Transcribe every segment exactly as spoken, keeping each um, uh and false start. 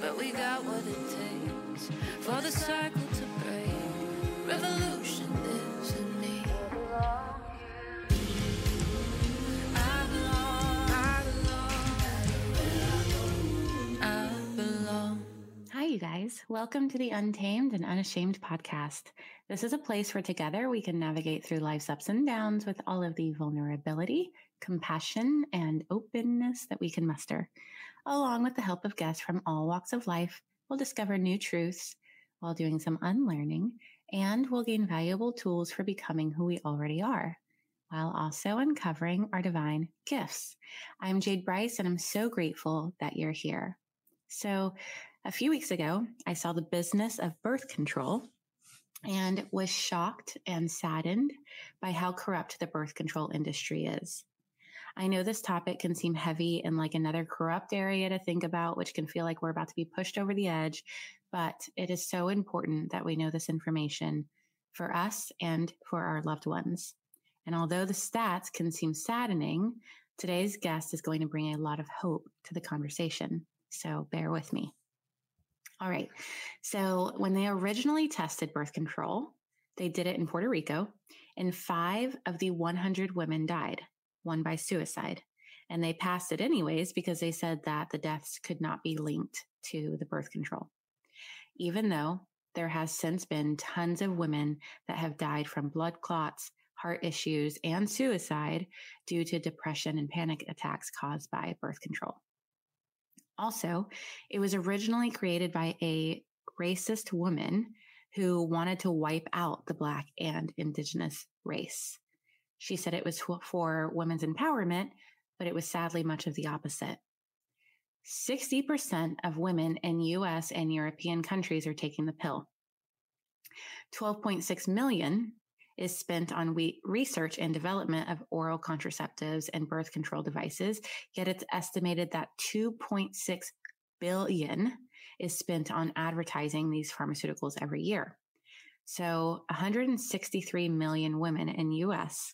But we got what it takes for the circle to break. Revolution lives in me. I belong, I belong, I belong. Hi, you guys. Welcome to the Untamed and Unashamed podcast. This is a place where together we can navigate through life's ups and downs with all of the vulnerability, compassion, and openness that we can muster. Along with the help of guests from all walks of life, we'll discover new truths while doing some unlearning, and we'll gain valuable tools for becoming who we already are, while also uncovering our divine gifts. I'm Jade Bryce, and I'm so grateful that you're here. So a few weeks ago, I saw The Business of Birth Control, and was shocked and saddened by how corrupt the birth control industry is. I know this topic can seem heavy and like another corrupt area to think about, which can feel like we're about to be pushed over the edge, but it is so important that we know this information for us and for our loved ones. And although the stats can seem saddening, today's guest is going to bring a lot of hope to the conversation. So bear with me. All right. So when they originally tested birth control, they did it in Puerto Rico, and five of the one hundred women died, one by suicide. And they passed it anyways because they said that the deaths could not be linked to the birth control, even though there has since been tons of women that have died from blood clots, heart issues, and suicide due to depression and panic attacks caused by birth control. Also, it was originally created by a racist woman who wanted to wipe out the Black and Indigenous race. She said it was for women's empowerment, but it was sadly much of the opposite. sixty percent of women in U S and European countries are taking the pill. twelve point six million is spent on we- research and development of oral contraceptives and birth control devices, yet it's estimated that two point six billion dollars is spent on advertising these pharmaceuticals every year. So one hundred sixty-three million women in U S,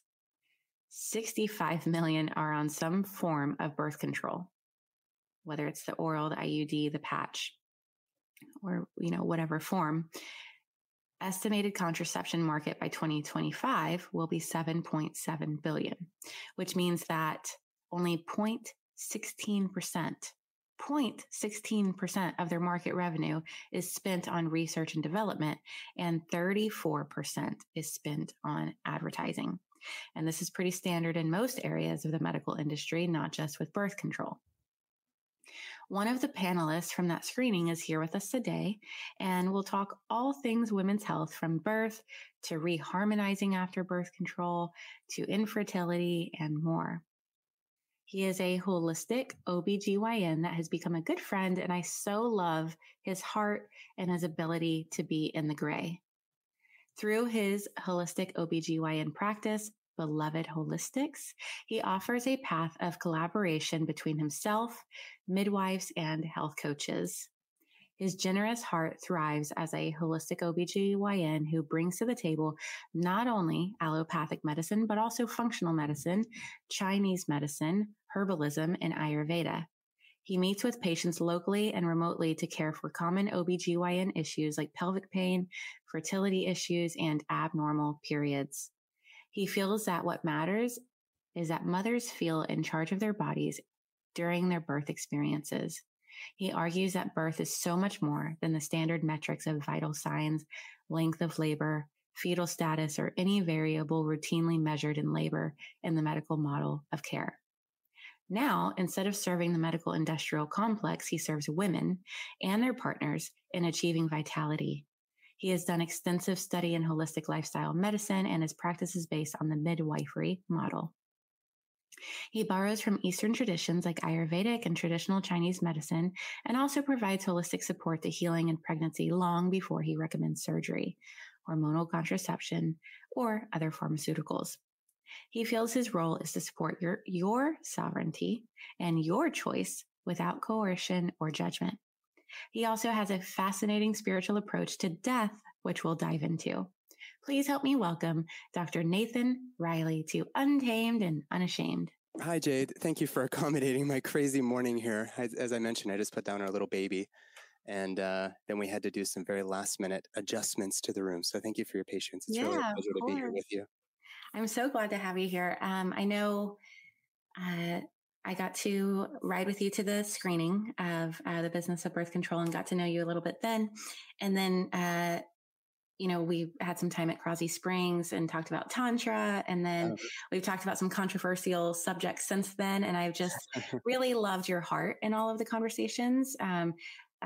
sixty-five million are on some form of birth control, whether it's the oral, the I U D, the patch, or, you know, whatever form. Estimated contraception market by twenty twenty-five will be seven point seven billion dollars, which means that only zero point one six percent, zero point one six percent of their market revenue is spent on research and development, and thirty-four percent is spent on advertising. And this is pretty standard in most areas of the medical industry, not just with birth control. One of the panelists from that screening is here with us today, and we'll talk all things women's health, from birth to reharmonizing after birth control to infertility and more. He is a holistic O B G Y N that has become a good friend, and I so love his heart and his ability to be in the gray. Through his holistic O B G Y N practice, Beloved Holistics, he offers a path of collaboration between himself, midwives, and health coaches. His generous heart thrives as a holistic O B G Y N who brings to the table not only allopathic medicine, but also functional medicine, Chinese medicine, herbalism, and Ayurveda. He meets with patients locally and remotely to care for common O B G Y N issues like pelvic pain, fertility issues, and abnormal periods. He feels that what matters is that mothers feel in charge of their bodies during their birth experiences. He argues that birth is so much more than the standard metrics of vital signs, length of labor, fetal status, or any variable routinely measured in labor in the medical model of care. Now, instead of serving the medical industrial complex, he serves women and their partners in achieving vitality. He has done extensive study in holistic lifestyle medicine, and his practice is based on the midwifery model. He borrows from Eastern traditions like Ayurvedic and traditional Chinese medicine, and also provides holistic support to healing and pregnancy long before he recommends surgery, hormonal contraception, or other pharmaceuticals. He feels his role is to support your, your sovereignty and your choice without coercion or judgment. He also has a fascinating spiritual approach to death, which we'll dive into. Please help me welcome Doctor Nathan Riley to Untamed and Unashamed. Hi, Jade. Thank you for accommodating my crazy morning here. As, as I mentioned, I just put down our little baby, and uh, then we had to do some very last-minute adjustments to the room. So thank you for your patience. It's yeah, really a pleasure to be here with you. I'm so glad to have you here. Um, I know uh, I got to ride with you to the screening of uh, the Business of Birth Control and got to know you a little bit then. And then, uh, you know, we had some time at Crosby Springs and talked about Tantra. And then oh. we've talked about some controversial subjects since then. And I've just really loved your heart in all of the conversations. Um,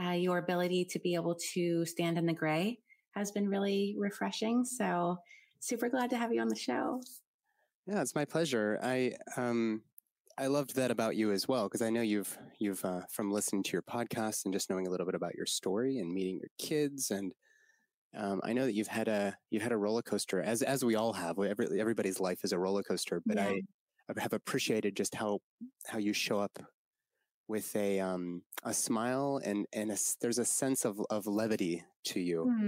uh, your ability to be able to stand in the gray has been really refreshing. So super glad to have you on the show. Yeah, it's my pleasure. I um, I loved that about you as well, because I know you've you've uh, from listening to your podcast and just knowing a little bit about your story and meeting your kids, and um, I know that you've had a you've had a roller coaster, as as we all have. Every, everybody's life is a roller coaster, but yeah. I, I have appreciated just how how you show up with a um, a smile and and a, there's a sense of of levity to you, mm.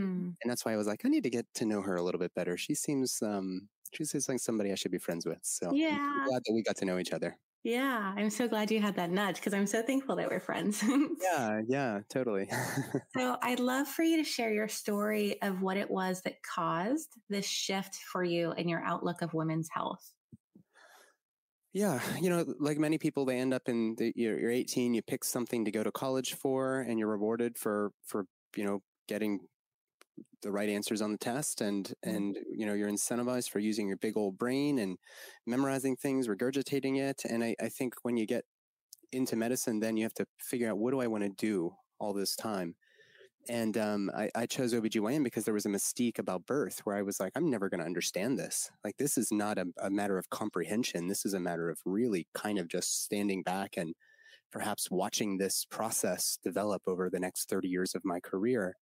and that's why I was like, I need to get to know her a little bit better. She seems um she seems like somebody I should be friends with. So yeah, I'm glad that we got to know each other. Yeah, I'm so glad you had that nudge, because I'm so thankful that we're friends. yeah, yeah, totally. So I'd love for you to share your story of what it was that caused this shift for you in your outlook of women's health. Yeah. You know, like many people, they end up in the, you're, you're eighteen, you pick something to go to college for, and you're rewarded for, for, you know, getting the right answers on the test. And, and, you know, you're incentivized for using your big old brain and memorizing things, regurgitating it. And I, I think when you get into medicine, then you have to figure out, what do I want to do all this time? And um, I, I chose O B G Y N because there was a mystique about birth where I was like, I'm never going to understand this. Like, this is not a, a matter of comprehension. This is a matter of really kind of just standing back and perhaps watching this process develop over the next thirty years of my career.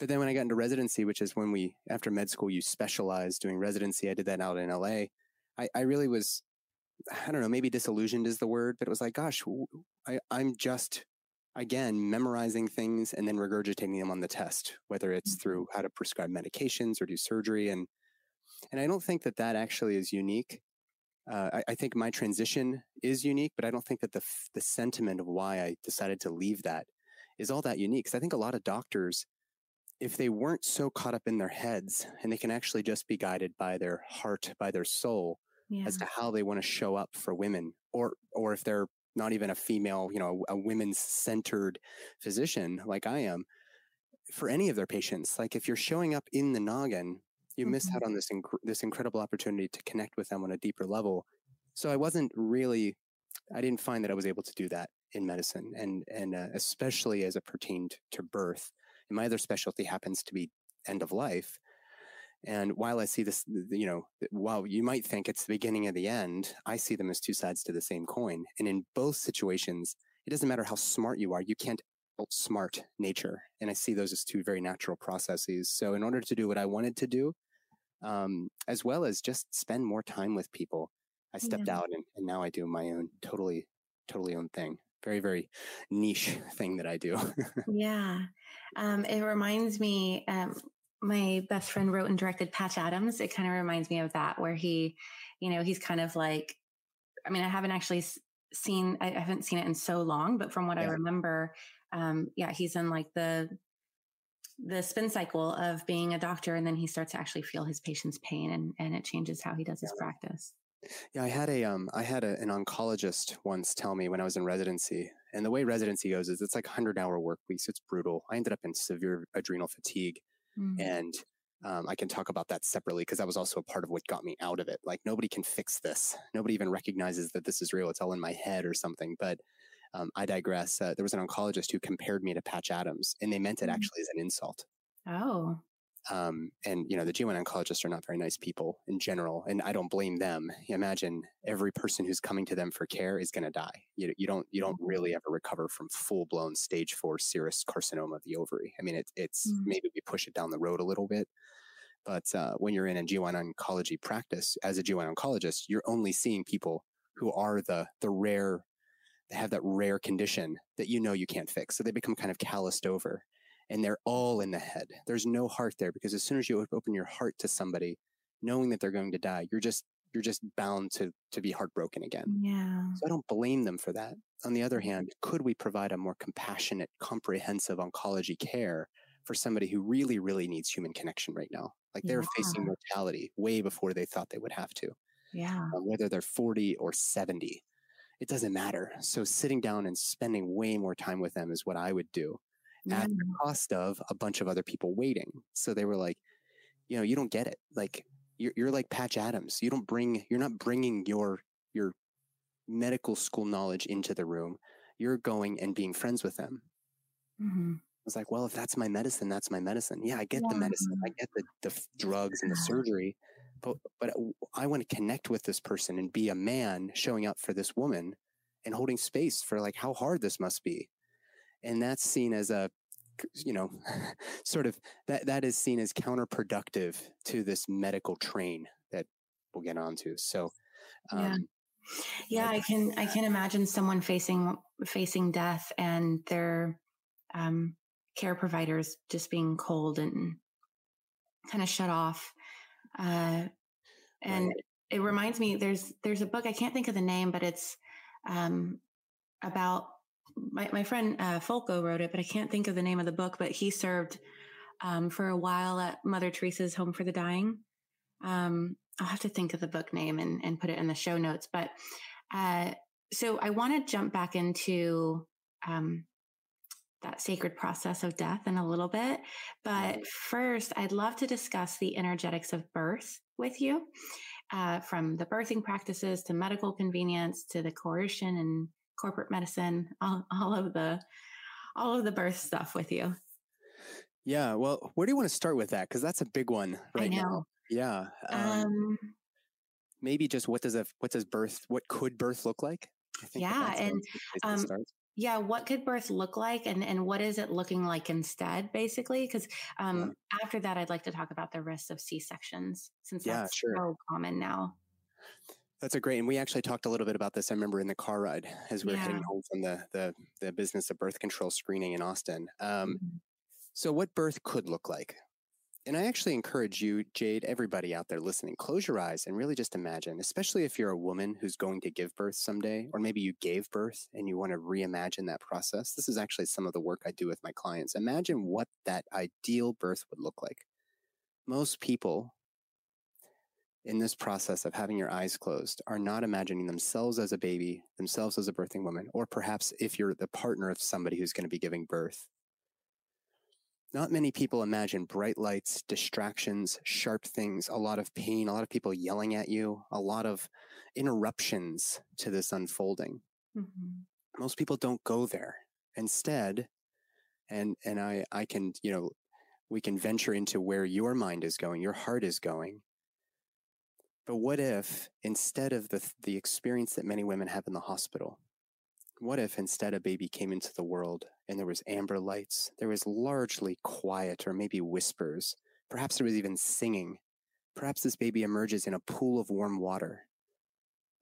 But then when I got into residency, which is when we, after med school, you specialize doing residency. I did that out in L A. I, I really was, I don't know, maybe disillusioned is the word, but it was like, gosh, I, I'm just... Again, memorizing things and then regurgitating them on the test, whether it's through how to prescribe medications or do surgery. And and I don't think that that actually is unique. Uh, I, I think my transition is unique, but I don't think that the the sentiment of why I decided to leave that is all that unique. Because I think a lot of doctors, if they weren't so caught up in their heads and they can actually just be guided by their heart, by their soul, yeah. as to how they want to show up for women, or or if they're not even a female, you know, a, a women's centered physician like I am, for any of their patients. Like, if you're showing up in the noggin, you mm-hmm. miss out on this, inc- this incredible opportunity to connect with them on a deeper level. So I wasn't really, I didn't find that I was able to do that in medicine. And, and uh, especially as it pertained to birth. And my other specialty happens to be end of life. And while I see this, you know, while you might think it's the beginning of the end, I see them as two sides to the same coin. And in both situations, it doesn't matter how smart you are, you can't outsmart nature. And I see those as two very natural processes. So in order to do what I wanted to do, um, as well as just spend more time with people, I stepped yeah. out and, and now I do my own totally, totally own thing. Very, very niche thing that I do. yeah. Um, it reminds me... Um, my best friend wrote and directed Patch Adams. It kind of reminds me of that, where he, you know, he's kind of like, I mean, I haven't actually seen, I haven't seen it in so long, but from what yeah. I remember, um, yeah, he's in like the, the spin cycle of being a doctor. And then he starts to actually feel his patient's pain, and, and it changes how he does his yeah. practice. Yeah. I had a, um, I had a, an oncologist once tell me when I was in residency, and the way residency goes is it's like one hundred hour work weeks. It's brutal. I ended up in severe adrenal fatigue. And um, I can talk about that separately, because that was also a part of what got me out of it. Like, nobody can fix this. Nobody even recognizes that this is real. It's all in my head or something. But um, I digress. Uh, there was an oncologist who compared me to Patch Adams, and they meant it actually as an insult. Oh. Um, and, you know, the G Y N oncologists are not very nice people in general, and I don't blame them. Imagine every person who's coming to them for care is going to die. You, you don't you don't really ever recover from full-blown stage four serous carcinoma of the ovary. I mean, it, it's mm. maybe we push it down the road a little bit. But uh, when you're in a G Y N oncology practice, as a G Y N oncologist, you're only seeing people who are the the rare, have that rare condition that you know you can't fix. So they become kind of calloused over. And they're all in the head. There's no heart there, because as soon as you open your heart to somebody, knowing that they're going to die, you're just you're just bound to to be heartbroken again. Yeah. So I don't blame them for that. On the other hand, could we provide a more compassionate, comprehensive oncology care for somebody who really, really needs human connection right now? Like they're yeah. facing mortality way before they thought they would have to. Yeah. Um, whether they're forty or seventy, it doesn't matter. So sitting down and spending way more time with them is what I would do. At the cost of a bunch of other people waiting. So they were like, you know, you don't get it. Like you're, you're like Patch Adams. You don't bring, you're not bringing your, your medical school knowledge into the room. You're going and being friends with them. Mm-hmm. I was like, well, if that's my medicine, that's my medicine. Yeah. I get yeah. the medicine. I get the, the drugs and the surgery, but, but I want to connect with this person and be a man showing up for this woman and holding space for like how hard this must be. And that's seen as a, you know, sort of that, that is seen as counterproductive to this medical train that we'll get onto. So, um, yeah, yeah I can, I can imagine someone facing, facing death and their, um, care providers just being cold and kind of shut off. Uh, and right. It reminds me, there's, there's a book, I can't think of the name, but it's, um, about, My, my friend uh, Folko wrote it, but I can't think of the name of the book, but he served um, for a while at Mother Teresa's Home for the Dying. Um, I'll have to think of the book name and, and put it in the show notes. But uh, so I want to jump back into um, that sacred process of death in a little bit. But first, I'd love to discuss the energetics of birth with you, uh, from the birthing practices to medical convenience to the coercion and corporate medicine, all, all of the, all of the birth stuff with you. Yeah. Well, where do you want to start with that? Cause that's a big one right I know. now. Yeah. Um, um, maybe just what does a, what does birth, what could birth look like? I think yeah. And, um, yeah. What could birth look like? And, and what is it looking like instead, basically? Cause, um, yeah. after that, I'd like to talk about the risks of C-sections, since yeah, that's sure. so common now. That's a great, and we actually talked a little bit about this. I remember in the car ride as we were yeah. heading home from the, the the business of birth control screening in Austin. Um, mm-hmm. So, what birth could look like, and I actually encourage you, Jade, everybody out there listening, close your eyes and really just imagine, especially if you're a woman who's going to give birth someday, or maybe you gave birth and you want to reimagine that process. This is actually some of the work I do with my clients. Imagine what that ideal birth would look like. Most people in this process of having your eyes closed are not imagining themselves as a baby, themselves as a birthing woman, or perhaps if you're the partner of somebody who's going to be giving birth. Not many people imagine bright lights, distractions, sharp things, a lot of pain, a lot of people yelling at you, a lot of interruptions to this unfolding. Mm-hmm. Most people don't go there. Instead, and and I I can, you know, we can venture into where your mind is going, your heart is going. But what if, instead of the the experience that many women have in the hospital, what if instead a baby came into the world and there was amber lights, there was largely quiet or maybe whispers, perhaps there was even singing, perhaps this baby emerges in a pool of warm water.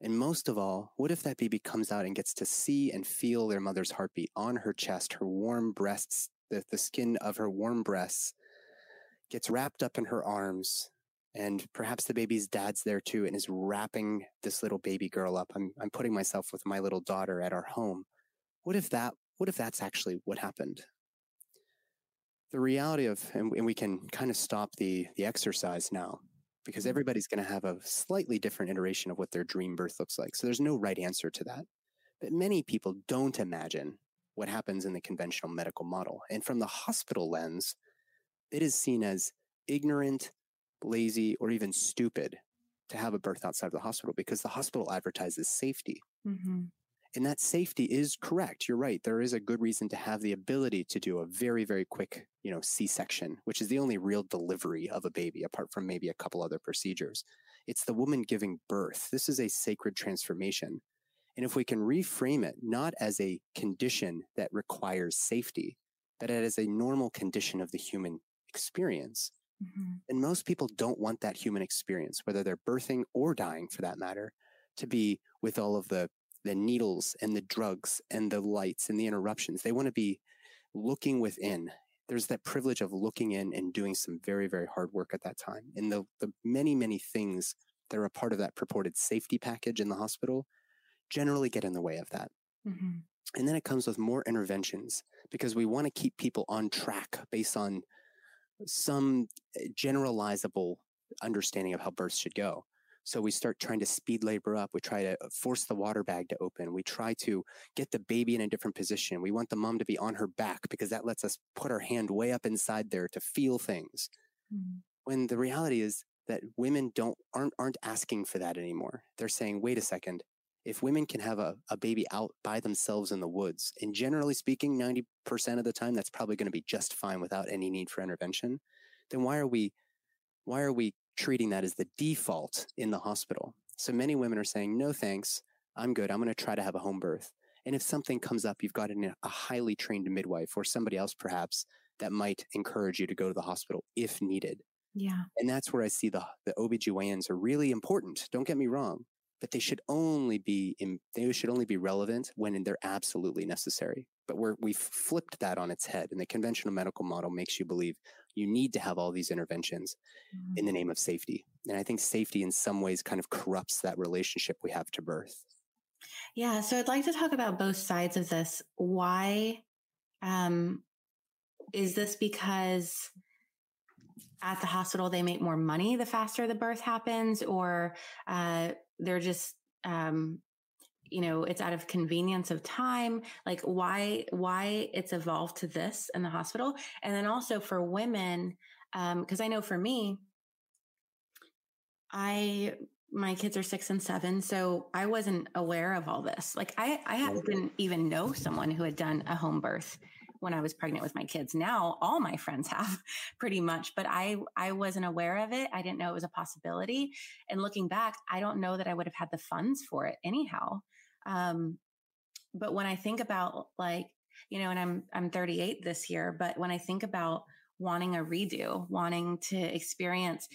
And most of all, what if that baby comes out and gets to see and feel their mother's heartbeat on her chest, her warm breasts, the, the skin of her warm breasts gets wrapped up in her arms. And perhaps the baby's dad's there too and is wrapping this little baby girl up. I'm I'm putting myself with my little daughter at our home. What if that, what if that's actually what happened? The reality of, and, and we can kind of stop the, the exercise now, because everybody's going to have a slightly different iteration of what their dream birth looks like. So there's no right answer to that. But many people don't imagine what happens in the conventional medical model. And from the hospital lens, it is seen as ignorant, lazy, or even stupid to have a birth outside of the hospital, because the hospital advertises safety. Mm-hmm. And that safety is correct. You're right. There is a good reason to have the ability to do a very, very quick, you know, C-section, which is the only real delivery of a baby, apart from maybe a couple other procedures. It's the woman giving birth. This is a sacred transformation. And if we can reframe it, not as a condition that requires safety, but as a normal condition of the human experience. Mm-hmm. And most people don't want that human experience, whether they're birthing or dying for that matter, to be with all of the, the needles and the drugs and the lights and the interruptions. They want to be looking within. There's that privilege of looking in and doing some very, very hard work at that time. And the, the many, many things that are a part of that purported safety package in the hospital generally get in the way of that. Mm-hmm. And then it comes with more interventions because we want to keep people on track based on some generalizable understanding of how births should go. So we start trying to speed labor up. We try to force the water bag to open. We try to get the baby in a different position. We want the mom to be on her back because that lets us put our hand way up inside there to feel things. Mm-hmm. When the reality is that women don't aren't aren't asking for that anymore. They're saying, wait a second. If women can have a, a baby out by themselves in the woods, and generally speaking, ninety percent of the time, that's probably going to be just fine without any need for intervention, then why are we, why are we treating that as the default in the hospital? So many women are saying, no, thanks, I'm good. I'm going to try to have a home birth. And if something comes up, you've got an, a highly trained midwife or somebody else perhaps that might encourage you to go to the hospital if needed. Yeah. And that's where I see the, the O B G Y Ns are really important. Don't get me wrong. But they should only be in, they should only be relevant when they're absolutely necessary. But we're, we've flipped that on its head. And the conventional medical model makes you believe you need to have all these interventions mm-hmm. in the name of safety. And I think safety in some ways kind of corrupts that relationship we have to birth. Yeah. So I'd like to talk about both sides of this. Why um, is this because at the hospital they make more money the faster the birth happens, or uh, they're just, um, you know, it's out of convenience of time? Like why, why it's evolved to this in the hospital. And then also for women, um, cause I know for me, I, my kids are six and seven. So I wasn't aware of all this. Like I, I didn't even know someone who had done a home birth when I was pregnant with my kids. Now all my friends have pretty much, but I, I wasn't aware of it. I didn't know it was a possibility. And looking back, I don't know that I would have had the funds for it anyhow. Um, but when I think about like, you know, and I'm, I'm thirty-eight this year, but when I think about wanting a redo, wanting to experience,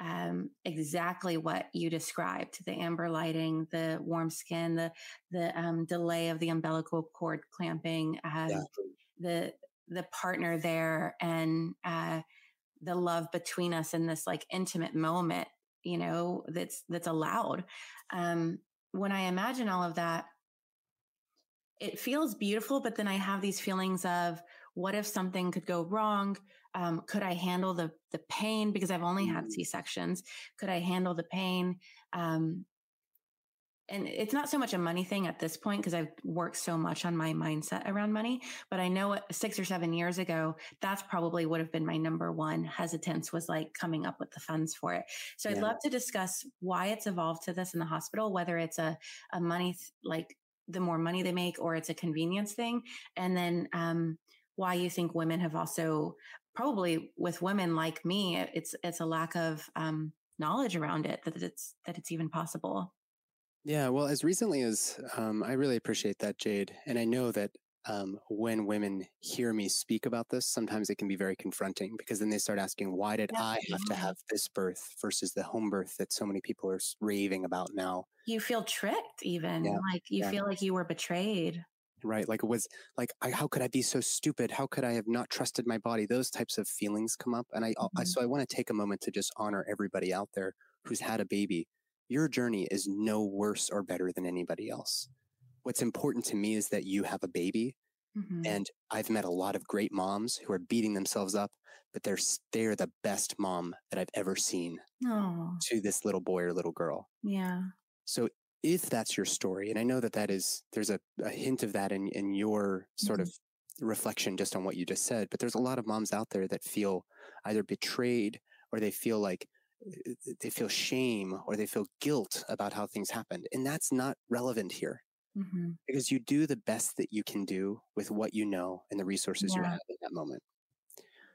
um, exactly what you described, the amber lighting, the warm skin, the, the, um, delay of the umbilical cord clamping, uh, yeah. the the partner there and uh, the love between us in this like intimate moment, you know, that's that's allowed. Um, when I imagine all of that, it feels beautiful, but then I have these feelings of what if something could go wrong? Um, could I handle the the pain? Because I've only had C-sections. Could I handle the pain? Um, And it's not so much a money thing at this point because I've worked so much on my mindset around money, but I know six or seven years ago, that's probably would have been my number one hesitance was like coming up with the funds for it. So yeah. I'd love to discuss why it's evolved to this in the hospital, whether it's a, a money, like the more money they make, or it's a convenience thing. And then um, why you think women have also probably with women like me, it's, it's a lack of um, knowledge around it, that it's, that it's even possible. Yeah, well, as recently as um, I really appreciate that, Jade. And I know that um, when women hear me speak about this, sometimes it can be very confronting because then they start asking, why did yeah. I have to have this birth versus the home birth that so many people are raving about now? You feel tricked even. Yeah. Like you yeah. feel like you were betrayed. Right. Like it was like, I, how could I be so stupid? How could I have not trusted my body? Those types of feelings come up. And I, mm-hmm. I so I want to take a moment to just honor everybody out there who's had a baby. Your journey is no worse or better than anybody else. What's important to me is that you have a baby. Mm-hmm. And I've met a lot of great moms who are beating themselves up, but they're, they're the best mom that I've ever seen Aww. To this little boy or little girl. Yeah. So if that's your story, and I know that that is, there's a, a hint of that in, in your sort mm-hmm. of reflection just on what you just said, but there's a lot of moms out there that feel either betrayed or they feel like, they feel shame or they feel guilt about how things happened. And that's not relevant here. mm-hmm. because you do the best that you can do with what you know and the resources yeah. you have in that moment.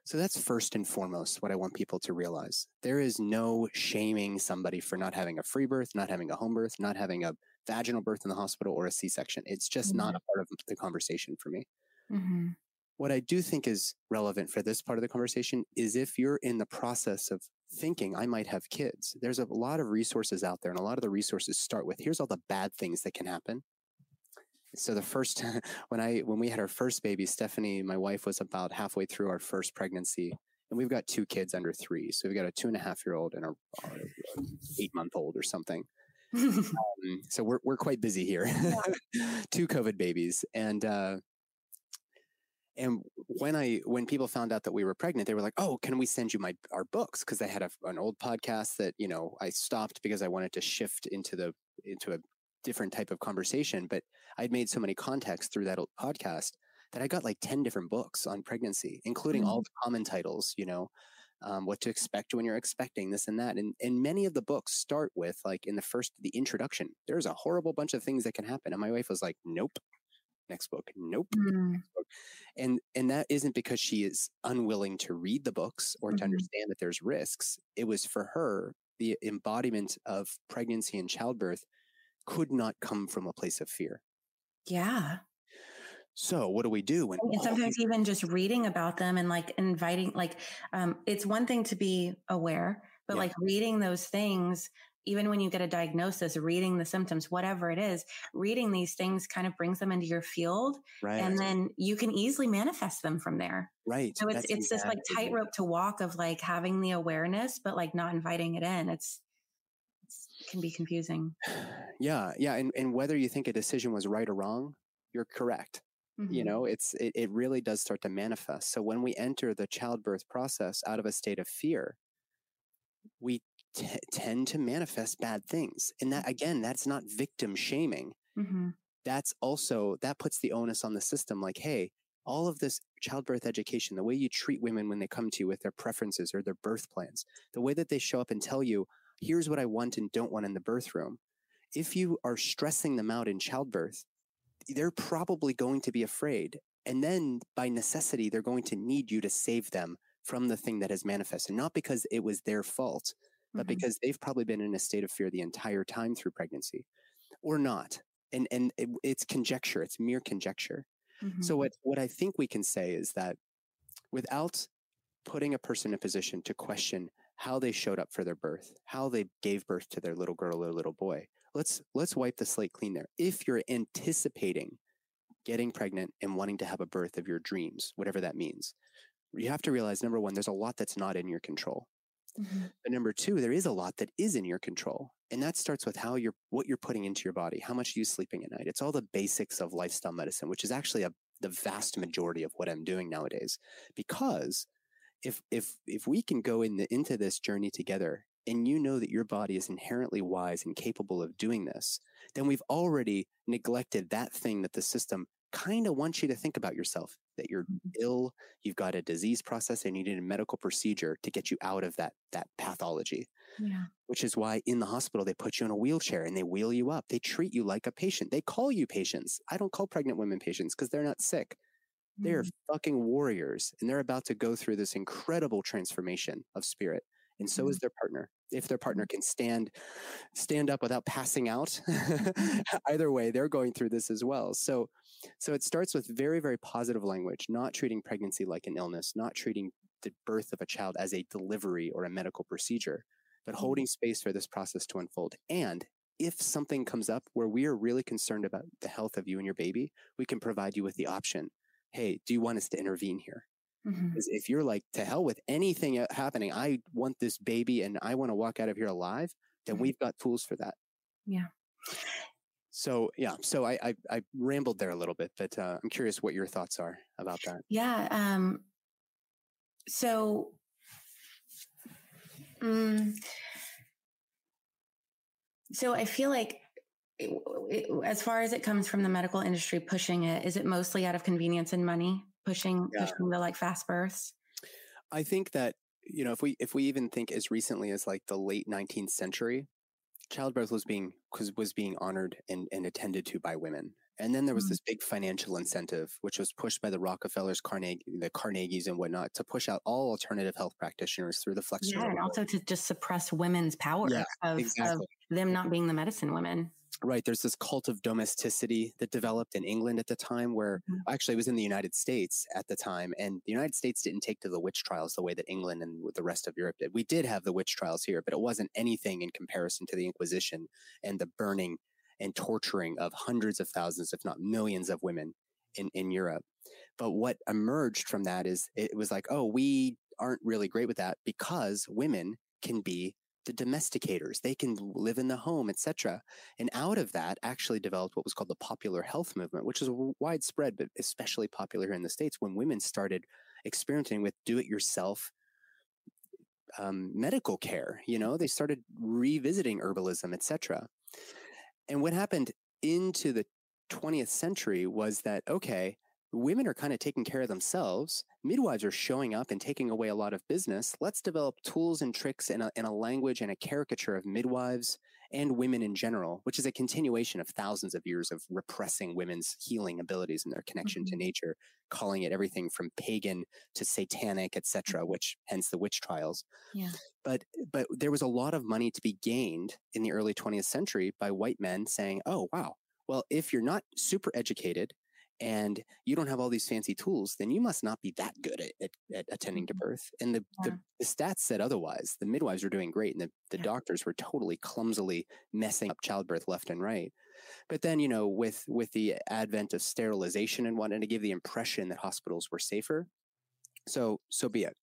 So that's first and foremost what I want people to realize. There is no shaming somebody for not having a free birth, not having a home birth, not having a vaginal birth in the hospital or a C-section. It's just mm-hmm. not a part of the conversation for me. Mm-hmm. What I do think is relevant for this part of the conversation is if you're in the process of thinking, I might have kids, there's a lot of resources out there, and a lot of the resources start with, here's all the bad things that can happen. So the first, when I, when we had our first baby, Stephanie, my wife, was about halfway through our first pregnancy, and we've got two kids under three. So we've got a two and a half year old and an eight month old or something. um, so we're, we're quite busy here. Two COVID babies. And, uh, and when I, when people found out that we were pregnant, they were like, oh, can we send you my, our books? Cause I had a, an old podcast that, you know, I stopped because I wanted to shift into the, into a different type of conversation, but I'd made so many contacts through that old podcast that I got like ten different books on pregnancy, including mm-hmm. all the common titles, you know, um, what to expect when you're expecting, this and that. And, and many of the books start with, like, in the first, the introduction, there's a horrible bunch of things that can happen. And my wife was like, nope, next book, nope. Mm-hmm. Next book. And, and that isn't because she is unwilling to read the books or mm-hmm. to understand that there's risks. It was, for her, the embodiment of pregnancy and childbirth could not come from a place of fear. Yeah. So what do we do? When and sometimes even just reading about them and like inviting, like, um, it's one thing to be aware, but yeah. like reading those things, even when you get a diagnosis, reading the symptoms, whatever it is, reading these things kind of brings them into your field. Right. And then you can easily manifest them from there. Right. So it's, That's it's exactly. this like tightrope to walk of like having the awareness, but like not inviting it in. It's, can be confusing. Yeah. Yeah. And, and whether you think a decision was right or wrong, you're correct. Mm-hmm. You know, it's, it, it really does start to manifest. So when we enter the childbirth process out of a state of fear, we t- tend to manifest bad things. And that, again, that's not victim shaming. Mm-hmm. That's also, that puts the onus on the system. Like, hey, all of this childbirth education, the way you treat women when they come to you with their preferences or their birth plans, the way that they show up and tell you, here's what I want and don't want in the birth room. If you are stressing them out in childbirth, they're probably going to be afraid. And then by necessity, they're going to need you to save them from the thing that has manifested, not because it was their fault, but mm-hmm. because they've probably been in a state of fear the entire time through pregnancy or not. And, and it, it's conjecture. It's mere conjecture. Mm-hmm. So what, what I think we can say is that without putting a person in a position to question how they showed up for their birth, how they gave birth to their little girl or little boy. Let's let's wipe the slate clean there. If you're anticipating getting pregnant and wanting to have a birth of your dreams, whatever that means, you have to realize, number one, there's a lot that's not in your control. Mm-hmm. But number two, there is a lot that is in your control. And that starts with how you're, what you're putting into your body, how much are you sleeping at night. It's all the basics of lifestyle medicine, which is actually a, the vast majority of what I'm doing nowadays, because If if if we can go in the, into this journey together, and you know that your body is inherently wise and capable of doing this, then we've already neglected that thing that the system kind of wants you to think about yourself, that you're ill, you've got a disease process, and you need a medical procedure to get you out of that that pathology. Yeah. Which is why in the hospital, they put you in a wheelchair and they wheel you up. They treat you like a patient. They call you patients. I don't call pregnant women patients because they're not sick. They're mm-hmm. fucking warriors, and they're about to go through this incredible transformation of spirit. And so mm-hmm. is their partner. If their partner can stand, stand up without passing out, either way, they're going through this as well. So, so it starts with very, very positive language, not treating pregnancy like an illness, not treating the birth of a child as a delivery or a medical procedure, but holding mm-hmm. space for this process to unfold. And if something comes up where we are really concerned about the health of you and your baby, we can provide you with the option. Hey, do you want us to intervene here? Mm-hmm. Because if you're like, to hell with anything happening, I want this baby and I want to walk out of here alive, then we've got tools for that. Yeah. So, yeah. So I, I, I rambled there a little bit, but uh, I'm curious what your thoughts are about that. Yeah. Um, so, um, so I feel like, It, it, as far as it comes from the medical industry pushing it, is it mostly out of convenience and money pushing, yeah. pushing the like fast births? I think that, you know, if we, if we even think as recently as like the late nineteenth century, childbirth was being cause was being honored and, and attended to by women. And then there was this big financial incentive, which was pushed by the Rockefellers, Carnegie, the Carnegies and whatnot, to push out all alternative health practitioners through the flex. Yeah, and also to just suppress women's power yeah, of, exactly. of them not being the medicine women. Right. There's this cult of domesticity that developed in England at the time where mm-hmm. actually it was in the United States at the time. And the United States didn't take to the witch trials the way that England and the rest of Europe did. We did have the witch trials here, but it wasn't anything in comparison to the Inquisition and the burning and torturing of hundreds of thousands, if not millions of women in, in Europe. But what emerged from that is it was like, oh, we aren't really great with that because women can be the domesticators. They can live in the home, et cetera. And out of that actually developed what was called the popular health movement, which is widespread, but especially popular here in the States when women started experimenting with do-it-yourself um, medical care. You know, they started revisiting herbalism, et cetera. And what happened into the twentieth century was that, okay, women are kind of taking care of themselves. Midwives are showing up and taking away a lot of business. Let's develop tools and tricks and a, and a language and a caricature of midwives and women in general, which is a continuation of thousands of years of repressing women's healing abilities and their connection mm-hmm. to nature, calling it everything from pagan to satanic, et cetera, which hence the witch trials. Yeah. But but there was a lot of money to be gained in the early twentieth century by white men saying, oh, wow, well, if you're not super educated, and you don't have all these fancy tools, then you must not be that good at, at, at attending to birth. And the, yeah. the, the stats said otherwise. The midwives were doing great, and the, the yeah. doctors were totally clumsily messing up childbirth left and right. But then, you know, with with the advent of sterilization and wanting to give the impression that hospitals were safer, so so be it.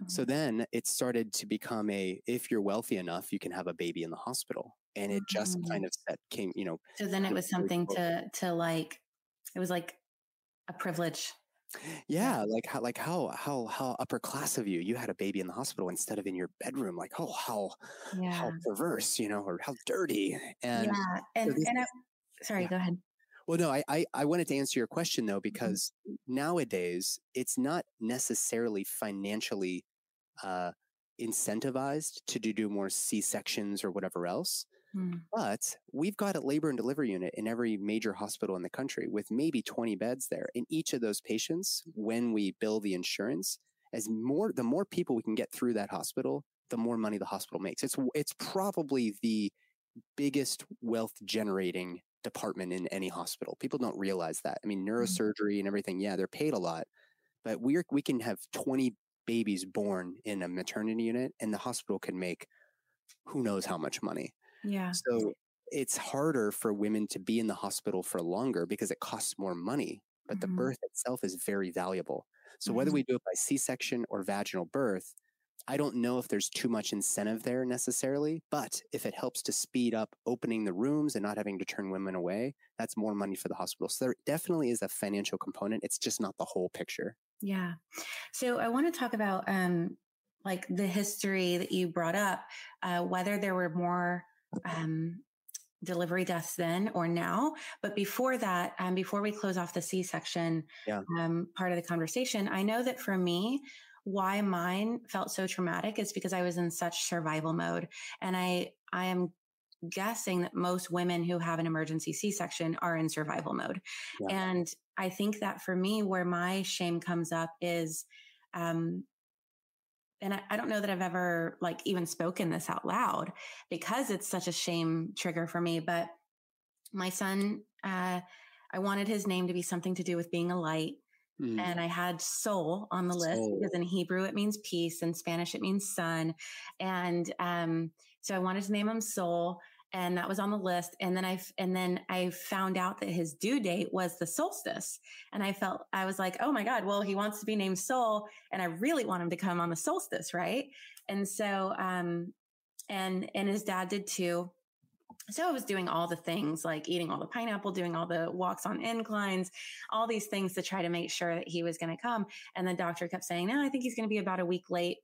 Mm-hmm. So then it started to become a, if you're wealthy enough, you can have a baby in the hospital. And it just mm-hmm. kind of set came, you know. So then it was something to to like, it was like a privilege. Yeah. Like how, like how, how, how upper class of you, you had a baby in the hospital instead of in your bedroom. Like, oh, how, yeah. how perverse, you know, or how dirty. And, yeah. and, so these, and I, sorry, yeah. go ahead. Well, no, I, I, I wanted to answer your question though, because mm-hmm. nowadays it's not necessarily financially, uh, incentivized to do, do more C-sections or whatever else. Mm. But we've got a labor and delivery unit in every major hospital in the country with maybe twenty beds there. And each of those patients, when we bill the insurance, as more, the more people we can get through that hospital, the more money the hospital makes. It's, it's probably the biggest wealth generating department in any hospital. People don't realize that. I mean, neurosurgery and everything. Yeah, they're paid a lot, but we're, we can have twenty babies born in a maternity unit and the hospital can make who knows how much money. Yeah. So it's harder for women to be in the hospital for longer because it costs more money, but mm-hmm. the birth itself is very valuable. So mm-hmm. whether we do it by C-section or vaginal birth, I don't know if there's too much incentive there necessarily, but if it helps to speed up opening the rooms and not having to turn women away, that's more money for the hospital. So there definitely is a financial component. It's just not the whole picture. Yeah. So I want to talk about um, like the history that you brought up, uh, whether there were more um, delivery deaths then or now. But before that, um, before we close off the C-section, yeah. um, part of the conversation, I know that for me, why mine felt so traumatic is because I was in such survival mode. And I, I am guessing that most women who have an emergency C-section are in survival mode. Yeah. And I think that for me, where my shame comes up is, um, and I, I don't know that I've ever like even spoken this out loud because it's such a shame trigger for me, but my son, uh, I wanted his name to be something to do with being a light. Mm. And I had Sol on the list soul. Because in Hebrew, it means peace. In Spanish, it means sun. And, um, so I wanted to name him Sol. And that was on the list. And then I, and then I found out that his due date was the solstice. And I felt, I was like, oh my God, well, he wants to be named Sol. And I really want him to come on the solstice. Right. And so, um, and, and his dad did too. So I was doing all the things like eating all the pineapple, doing all the walks on inclines, all these things to try to make sure that he was going to come. And the doctor kept saying, no, I think he's going to be about a week late.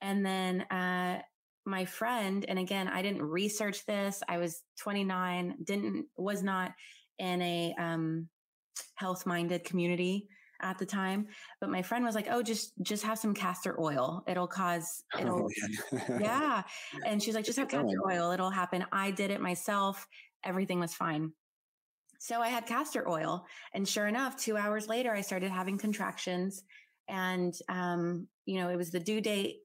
And then, uh, my friend, and again, I didn't research this. I was twenty-nine, didn't, was not in a, um, health minded community. at the time, but my friend was like, oh, just, just have some castor oil. It'll cause, it'll, oh, yeah. yeah. And she's like, just have castor oil. It'll happen. I did it myself. Everything was fine. So I had castor oil, and sure enough, two hours later, I started having contractions, and, um, you know, it was the due date.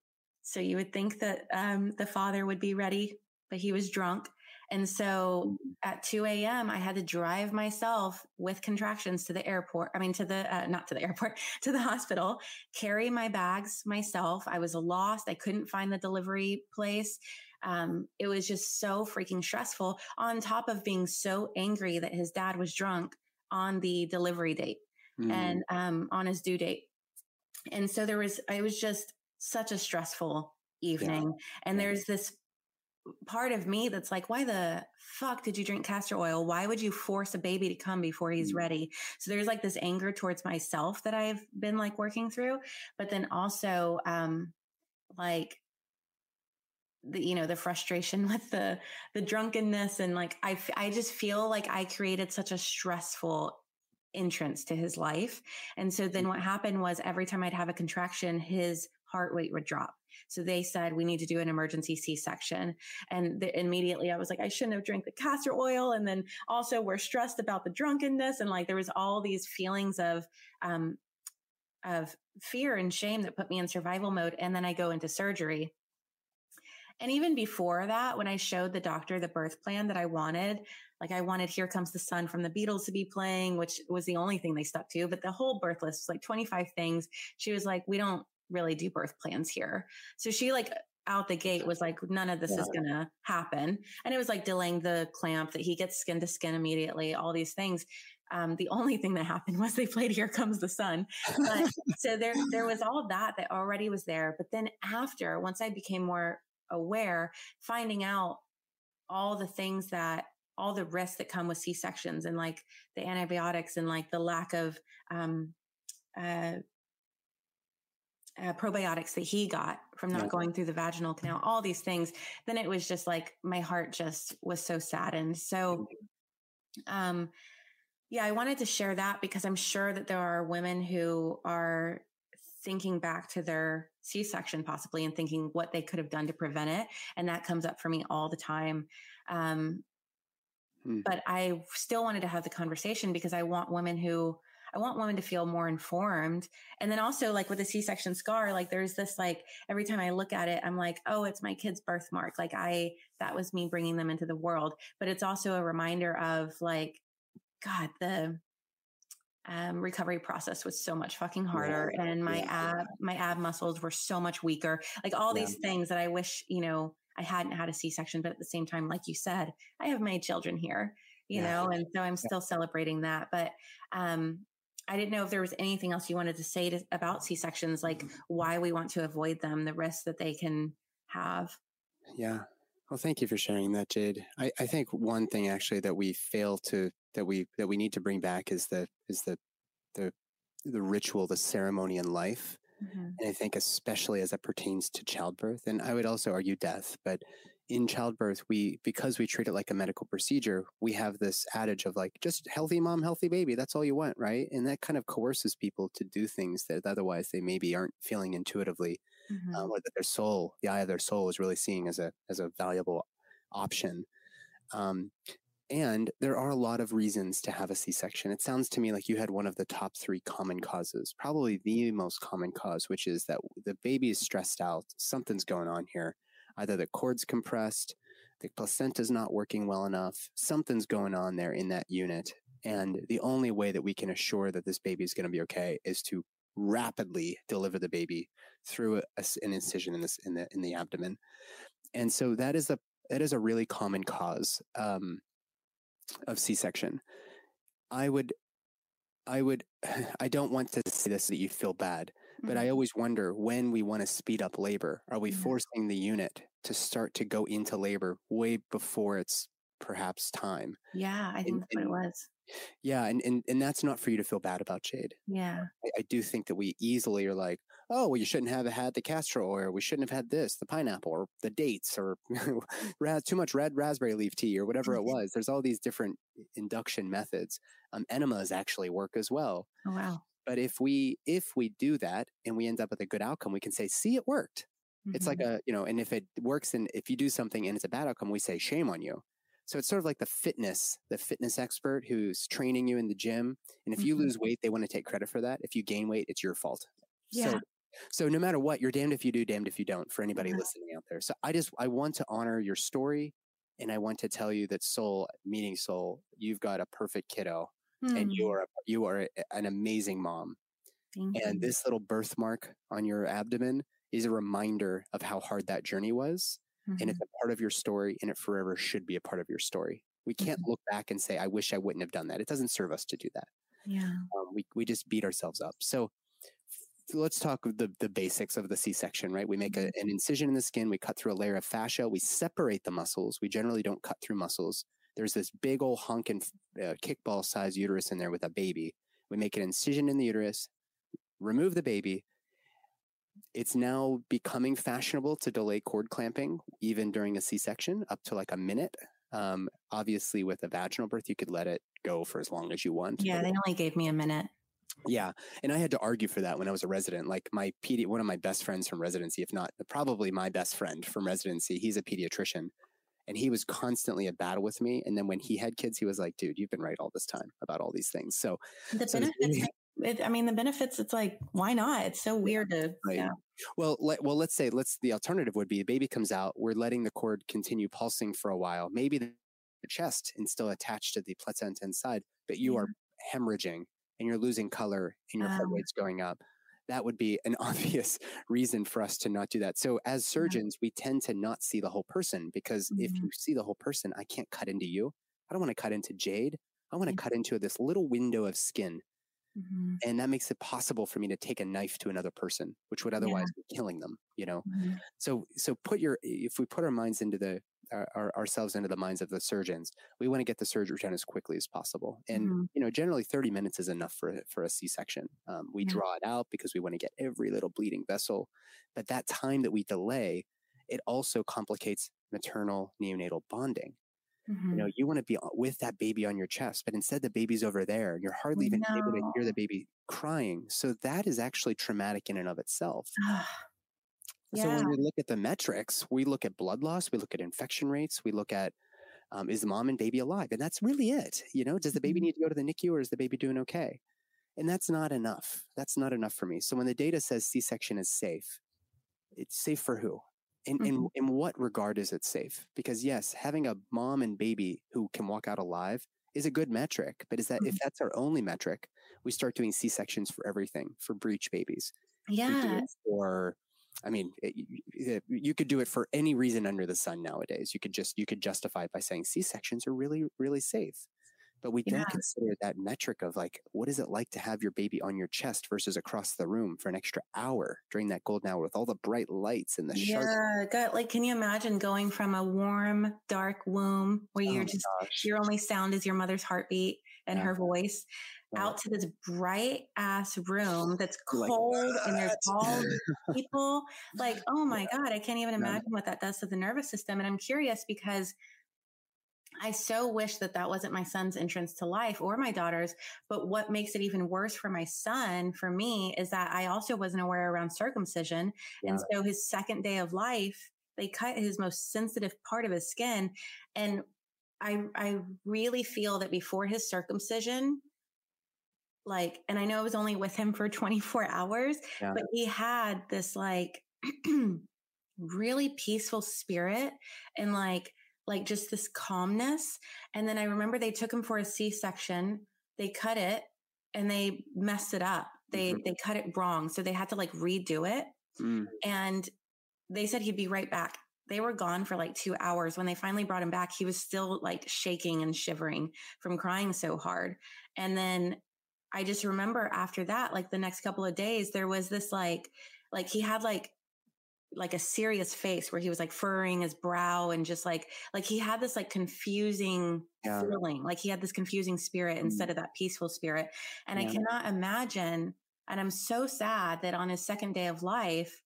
So you would think that, um, the father would be ready, but he was drunk. And so at two a.m., I had to drive myself with contractions to the airport. I mean, to the, uh, not to the airport, to the hospital, carry my bags myself. I was lost. I couldn't find the delivery place. Um, it was just so freaking stressful, on top of being so angry that his dad was drunk on the delivery date mm. and, um, on his due date. And so there was, it was just such a stressful evening. Yeah. And yeah. there's this part of me that's like, why the fuck did you drink castor oil? Why would you force a baby to come before he's ready? So there's like this anger towards myself that I've been like working through, but then also, um, like the, you know, the frustration with the, the drunkenness. And like, I, I just feel like I created such a stressful entrance to his life. And so then what happened was, every time I'd have a contraction, his heart rate would drop. So they said, we need to do an emergency C-section. And the, immediately I was like, I shouldn't have drank the castor oil. And then also we're stressed about the drunkenness. And like, there was all these feelings of, um, of fear and shame that put me in survival mode. And then I go into surgery. And even before that, when I showed the doctor the birth plan that I wanted, like I wanted Here Comes the Sun from the Beatles to be playing, which was the only thing they stuck to, but the whole birth list was like twenty-five things. She was like, we don't really do birth plans here. So she like out the gate was like, none of this yeah. is going to happen. And it was like delaying the clamp, that he gets skin to skin immediately, all these things. Um, the only thing that happened was they played Here Comes the Sun. But so there, there was all that that already was there. But then after, once I became more aware, finding out all the things that, all the risks that come with C-sections, and like the antibiotics, and like the lack of, um, uh, Uh, probiotics that he got from not going through the vaginal canal, all these things, then it was just like, my heart just was so saddened. So, um, yeah, I wanted to share that, because I'm sure that there are women who are thinking back to their C-section possibly, and thinking what they could have done to prevent it. And that comes up for me all the time. Um, hmm. But I still wanted to have the conversation, because I want women who I want women to feel more informed. And then also like with a C-section scar, like there's this, like, every time I look at it, I'm like, oh, it's my kid's birthmark. Like I, that was me bringing them into the world. But it's also a reminder of like, God, the um, recovery process was so much fucking harder. Yeah. And my yeah. ab, my ab muscles were so much weaker. Like all yeah. these things that I wish, you know, I hadn't had a C-section, but at the same time, like you said, I have my children here, you yeah. know, and so I'm still yeah. celebrating that. But, um, I didn't know if there was anything else you wanted to say to, about C-sections, like why we want to avoid them, the risks that they can have. Yeah. Well, thank you for sharing that, Jade. I, I think one thing actually that we fail to, that we, that we need to bring back is the, is the, the, the ritual, the ceremony in life. Mm-hmm. And I think especially as it pertains to childbirth, and I would also argue death, but in childbirth, we, because we treat it like a medical procedure, we have this adage of like, just healthy mom, healthy baby. That's all you want. Right. And that kind of coerces people to do things that otherwise they maybe aren't feeling intuitively, mm-hmm. uh, or that their soul, the eye of their soul is really seeing as a, as a valuable option. Um, and there are a lot of reasons to have a C-section. It sounds to me like you had one of the top three common causes, probably the most common cause, which is that the baby is stressed out. Something's going on here. Either the cord's compressed, the placenta's not working well enough, something's going on there in that unit. And the only way that we can assure that this baby is going to be okay is to rapidly deliver the baby through a, an incision in, this, in, the, in the abdomen. And so that is a, that is a really common cause um, of C-section. I would, I would, I don't want to say this that you feel bad, but I always wonder when we want to speed up labor, are we mm-hmm. forcing the unit to start to go into labor way before it's perhaps time? Yeah, I think and, that's what it was. Yeah. And, and, and that's not for you to feel bad about, Jade. Yeah. I, I do think that we easily are like, oh, well, you shouldn't have had the castor oil, or we shouldn't have had this, the pineapple, or the dates, or too much red raspberry leaf tea, or whatever it was. There's all these different induction methods. Um, enemas actually work as well. Oh, wow. But if we if we do that and we end up with a good outcome, we can say, see, it worked. Mm-hmm. It's like a, you know, and if it works and if you do something and it's a bad outcome, we say, shame on you. So it's sort of like the fitness, the fitness expert who's training you in the gym. And if mm-hmm. you lose weight, they want to take credit for that. If you gain weight, it's your fault. Yeah. So, so no matter what, you're damned if you do, damned if you don't, for anybody yeah. listening out there. So I just, I want to honor your story. And I want to tell you that soul, meaning soul, you've got a perfect kiddo. Mm. And you are, a, you are a, an amazing mom. Thank and you. This little birthmark on your abdomen is a reminder of how hard that journey was. Mm-hmm. And it's a part of your story, and it forever should be a part of your story. We can't mm-hmm. look back and say, I wish I wouldn't have done that. It doesn't serve us to do that. Yeah. Um, we, we just beat ourselves up. So let's talk the, the basics of the C-section, right? We make a, an incision in the skin. We cut through a layer of fascia. We separate the muscles. We generally don't cut through muscles. There's this big old honking uh, kickball size uterus in there with a baby. We make an incision in the uterus, remove the baby. It's now becoming fashionable to delay cord clamping, even during a C-section, up to like a minute. Um, obviously, with a vaginal birth, you could let it go for as long as you want. Yeah, they only gave me a minute. Yeah. And I had to argue for that when I was a resident. Like my pedi- one of my best friends from residency, if not probably my best friend from residency, he's a pediatrician. And he was constantly at battle with me. And then when he had kids, he was like, dude, you've been right all this time about all these things. So the so benefits, it, I mean, the benefits, it's like, why not? It's so weird. To, right. yeah. Well, let, well, let's say let's the alternative would be a baby comes out. We're letting the cord continue pulsing for a while, maybe the chest and still attached to the placenta inside, but you yeah. are hemorrhaging. And you're losing color and your heart um, rate's going up. That would be an obvious reason for us to not do that. So as surgeons, yeah. we tend to not see the whole person because mm-hmm. if you see the whole person, I can't cut into you. I don't want to cut into Jade. I want to mm-hmm. cut into this little window of skin. Mm-hmm. And that makes it possible for me to take a knife to another person, which would otherwise yeah. be killing them, you know? Mm-hmm. So, so put your, if we put our minds into the, our, our, ourselves into the minds of the surgeons, we want to get the surgery done as quickly as possible. And, mm-hmm. you know, generally thirty minutes is enough for, for a C-section. Um, we yeah. draw it out because we want to get every little bleeding vessel, but that time that we delay, it also complicates maternal neonatal bonding. You know, you want to be with that baby on your chest, but instead the baby's over there and you're hardly even no. able to hear the baby crying. So that is actually traumatic in and of itself. yeah. So when we look at the metrics, we look at blood loss, we look at infection rates, we look at, um, is the mom and baby alive? And that's really it. You know, does the baby need to go to the N I C U or is the baby doing okay? And that's not enough. That's not enough for me. So when the data says C-section is safe, it's safe for who? In, mm-hmm. in in what regard is it safe? Because yes, having a mom and baby who can walk out alive is a good metric. But is that mm-hmm. if that's our only metric, we start doing C-sections for everything, for breech babies. Yeah. Or, I mean, it, it, you could do it for any reason under the sun nowadays. You could just you could justify it by saying C-sections are really really safe. But we yeah. don't consider that metric of like, what is it like to have your baby on your chest versus across the room for an extra hour during that golden hour with all the bright lights and the sharp. Yeah, God, like, can you imagine going from a warm, dark womb where oh you're just, gosh. your only sound is your mother's heartbeat and yeah. her voice yeah. out to this bright ass room that's cold like that. And there's all people like, oh my yeah. God, I can't even imagine yeah. what that does to the nervous system. And I'm curious because I so wish that that wasn't my son's entrance to life or my daughter's, but what makes it even worse for my son, for me, is that I also wasn't aware around circumcision. Yeah. And so his second day of life, they cut his most sensitive part of his skin. And I, I really feel that before his circumcision, like, and I know I was only with him for twenty-four hours, yeah. but he had this like really peaceful spirit and like, like just this calmness. And then I remember they took him for a C-section. They cut it and they messed it up. They, mm-hmm. they cut it wrong. So they had to like redo it. Mm. And they said he'd be right back. They were gone for like two hours. When they finally brought him back, he was still like shaking and shivering from crying so hard. And then I just remember after that, like the next couple of days, there was this like, like he had like, like a serious face where he was like furrowing his brow and just like, like he had this like confusing yeah. feeling, like he had this confusing spirit mm. instead of that peaceful spirit. And yeah. I cannot imagine. And I'm so sad that on his second day of life,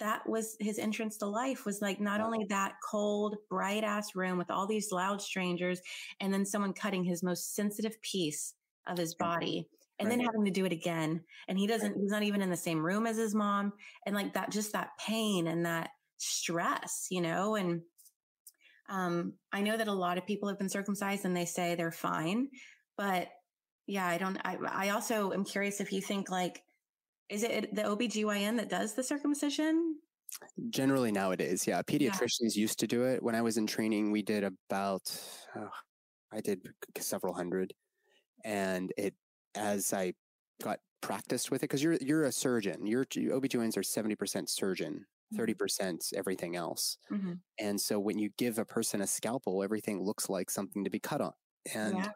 that was his entrance to life was like, not yeah. only that cold, bright ass room with all these loud strangers and then someone cutting his most sensitive piece of his body. and right. then having to do it again. And he doesn't, he's not even in the same room as his mom. And like that, just that pain and that stress, you know, and um, I know that a lot of people have been circumcised and they say they're fine, but yeah, I don't, I, I also am curious if you think like, is it the O B G Y N that does the circumcision? Generally nowadays, yeah. Pediatricians yeah. used to do it. When I was in training, we did about, oh, I did several hundred. And it, as I got practiced with it, because you're you're a surgeon, your O B G Y Ns are seventy percent surgeon, thirty percent everything else. Mm-hmm. And so when you give a person a scalpel, everything looks like something to be cut on. And, yeah.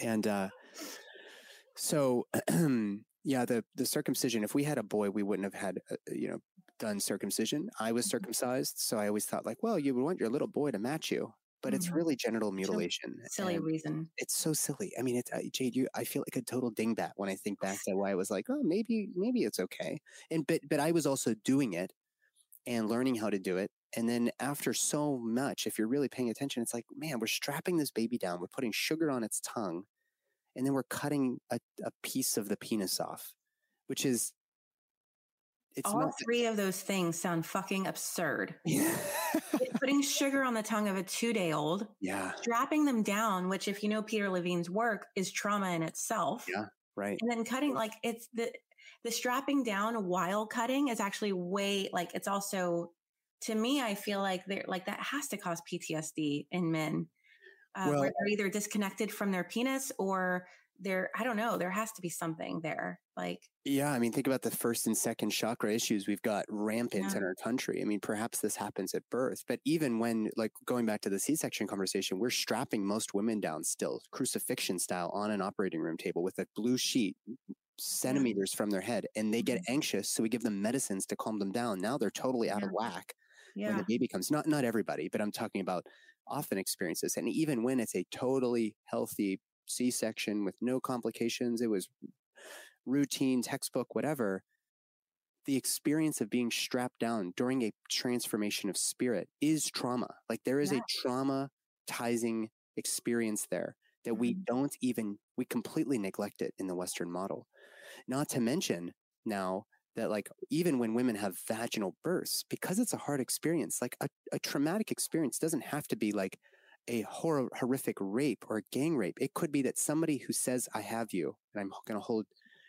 and uh, so, yeah, the, the circumcision, if we had a boy, we wouldn't have had, uh, you know, done circumcision. I was mm-hmm. circumcised. So I always thought like, well, you would want your little boy to match you. But it's mm-hmm. really genital mutilation. Silly and reason. It's so silly. I mean, it's, uh, Jade, you, I feel like a total dingbat when I think back to why I was like, oh, maybe, maybe it's okay. And, but, but I was also doing it and learning how to do it. And then after so much, if you're really paying attention, it's like, man, we're strapping this baby down. We're putting sugar on its tongue. And then we're cutting a, a piece of the penis off, which is, it's all not three of those things sound fucking absurd. Yeah. Putting sugar on the tongue of a two-day-old, yeah, strapping them down, which if you know Peter Levine's work is trauma in itself. Yeah, right. And then cutting, like it's the the strapping down while cutting is actually way, like it's also, to me, I feel like they're like that has to cause P T S D in men, uh, well, where they're either disconnected from their penis or there, I don't know, there has to be something there. Like, yeah, I mean, think about the first and second chakra issues we've got rampant yeah. in our country. I mean, perhaps this happens at birth, but even when, like going back to the C-section conversation, we're strapping most women down still, crucifixion style on an operating room table with a blue sheet centimeters yeah. from their head, and they get anxious. So we give them medicines to calm them down. Now they're totally out yeah. of whack yeah. when the baby comes. Not, not everybody, but I'm talking about often experiences. And even when it's a totally healthy C-section with no complications, it was routine, textbook, whatever, the experience of being strapped down during a transformation of spirit is trauma. Like there is yeah. a traumatizing experience there that mm-hmm. we don't even, we completely neglect it in the Western model. Not to mention now that like, even when women have vaginal births, because it's a hard experience, like a, a traumatic experience doesn't have to be like a horror, horrific rape or gang rape. It could be that somebody who says, I have you and I'm going to hold,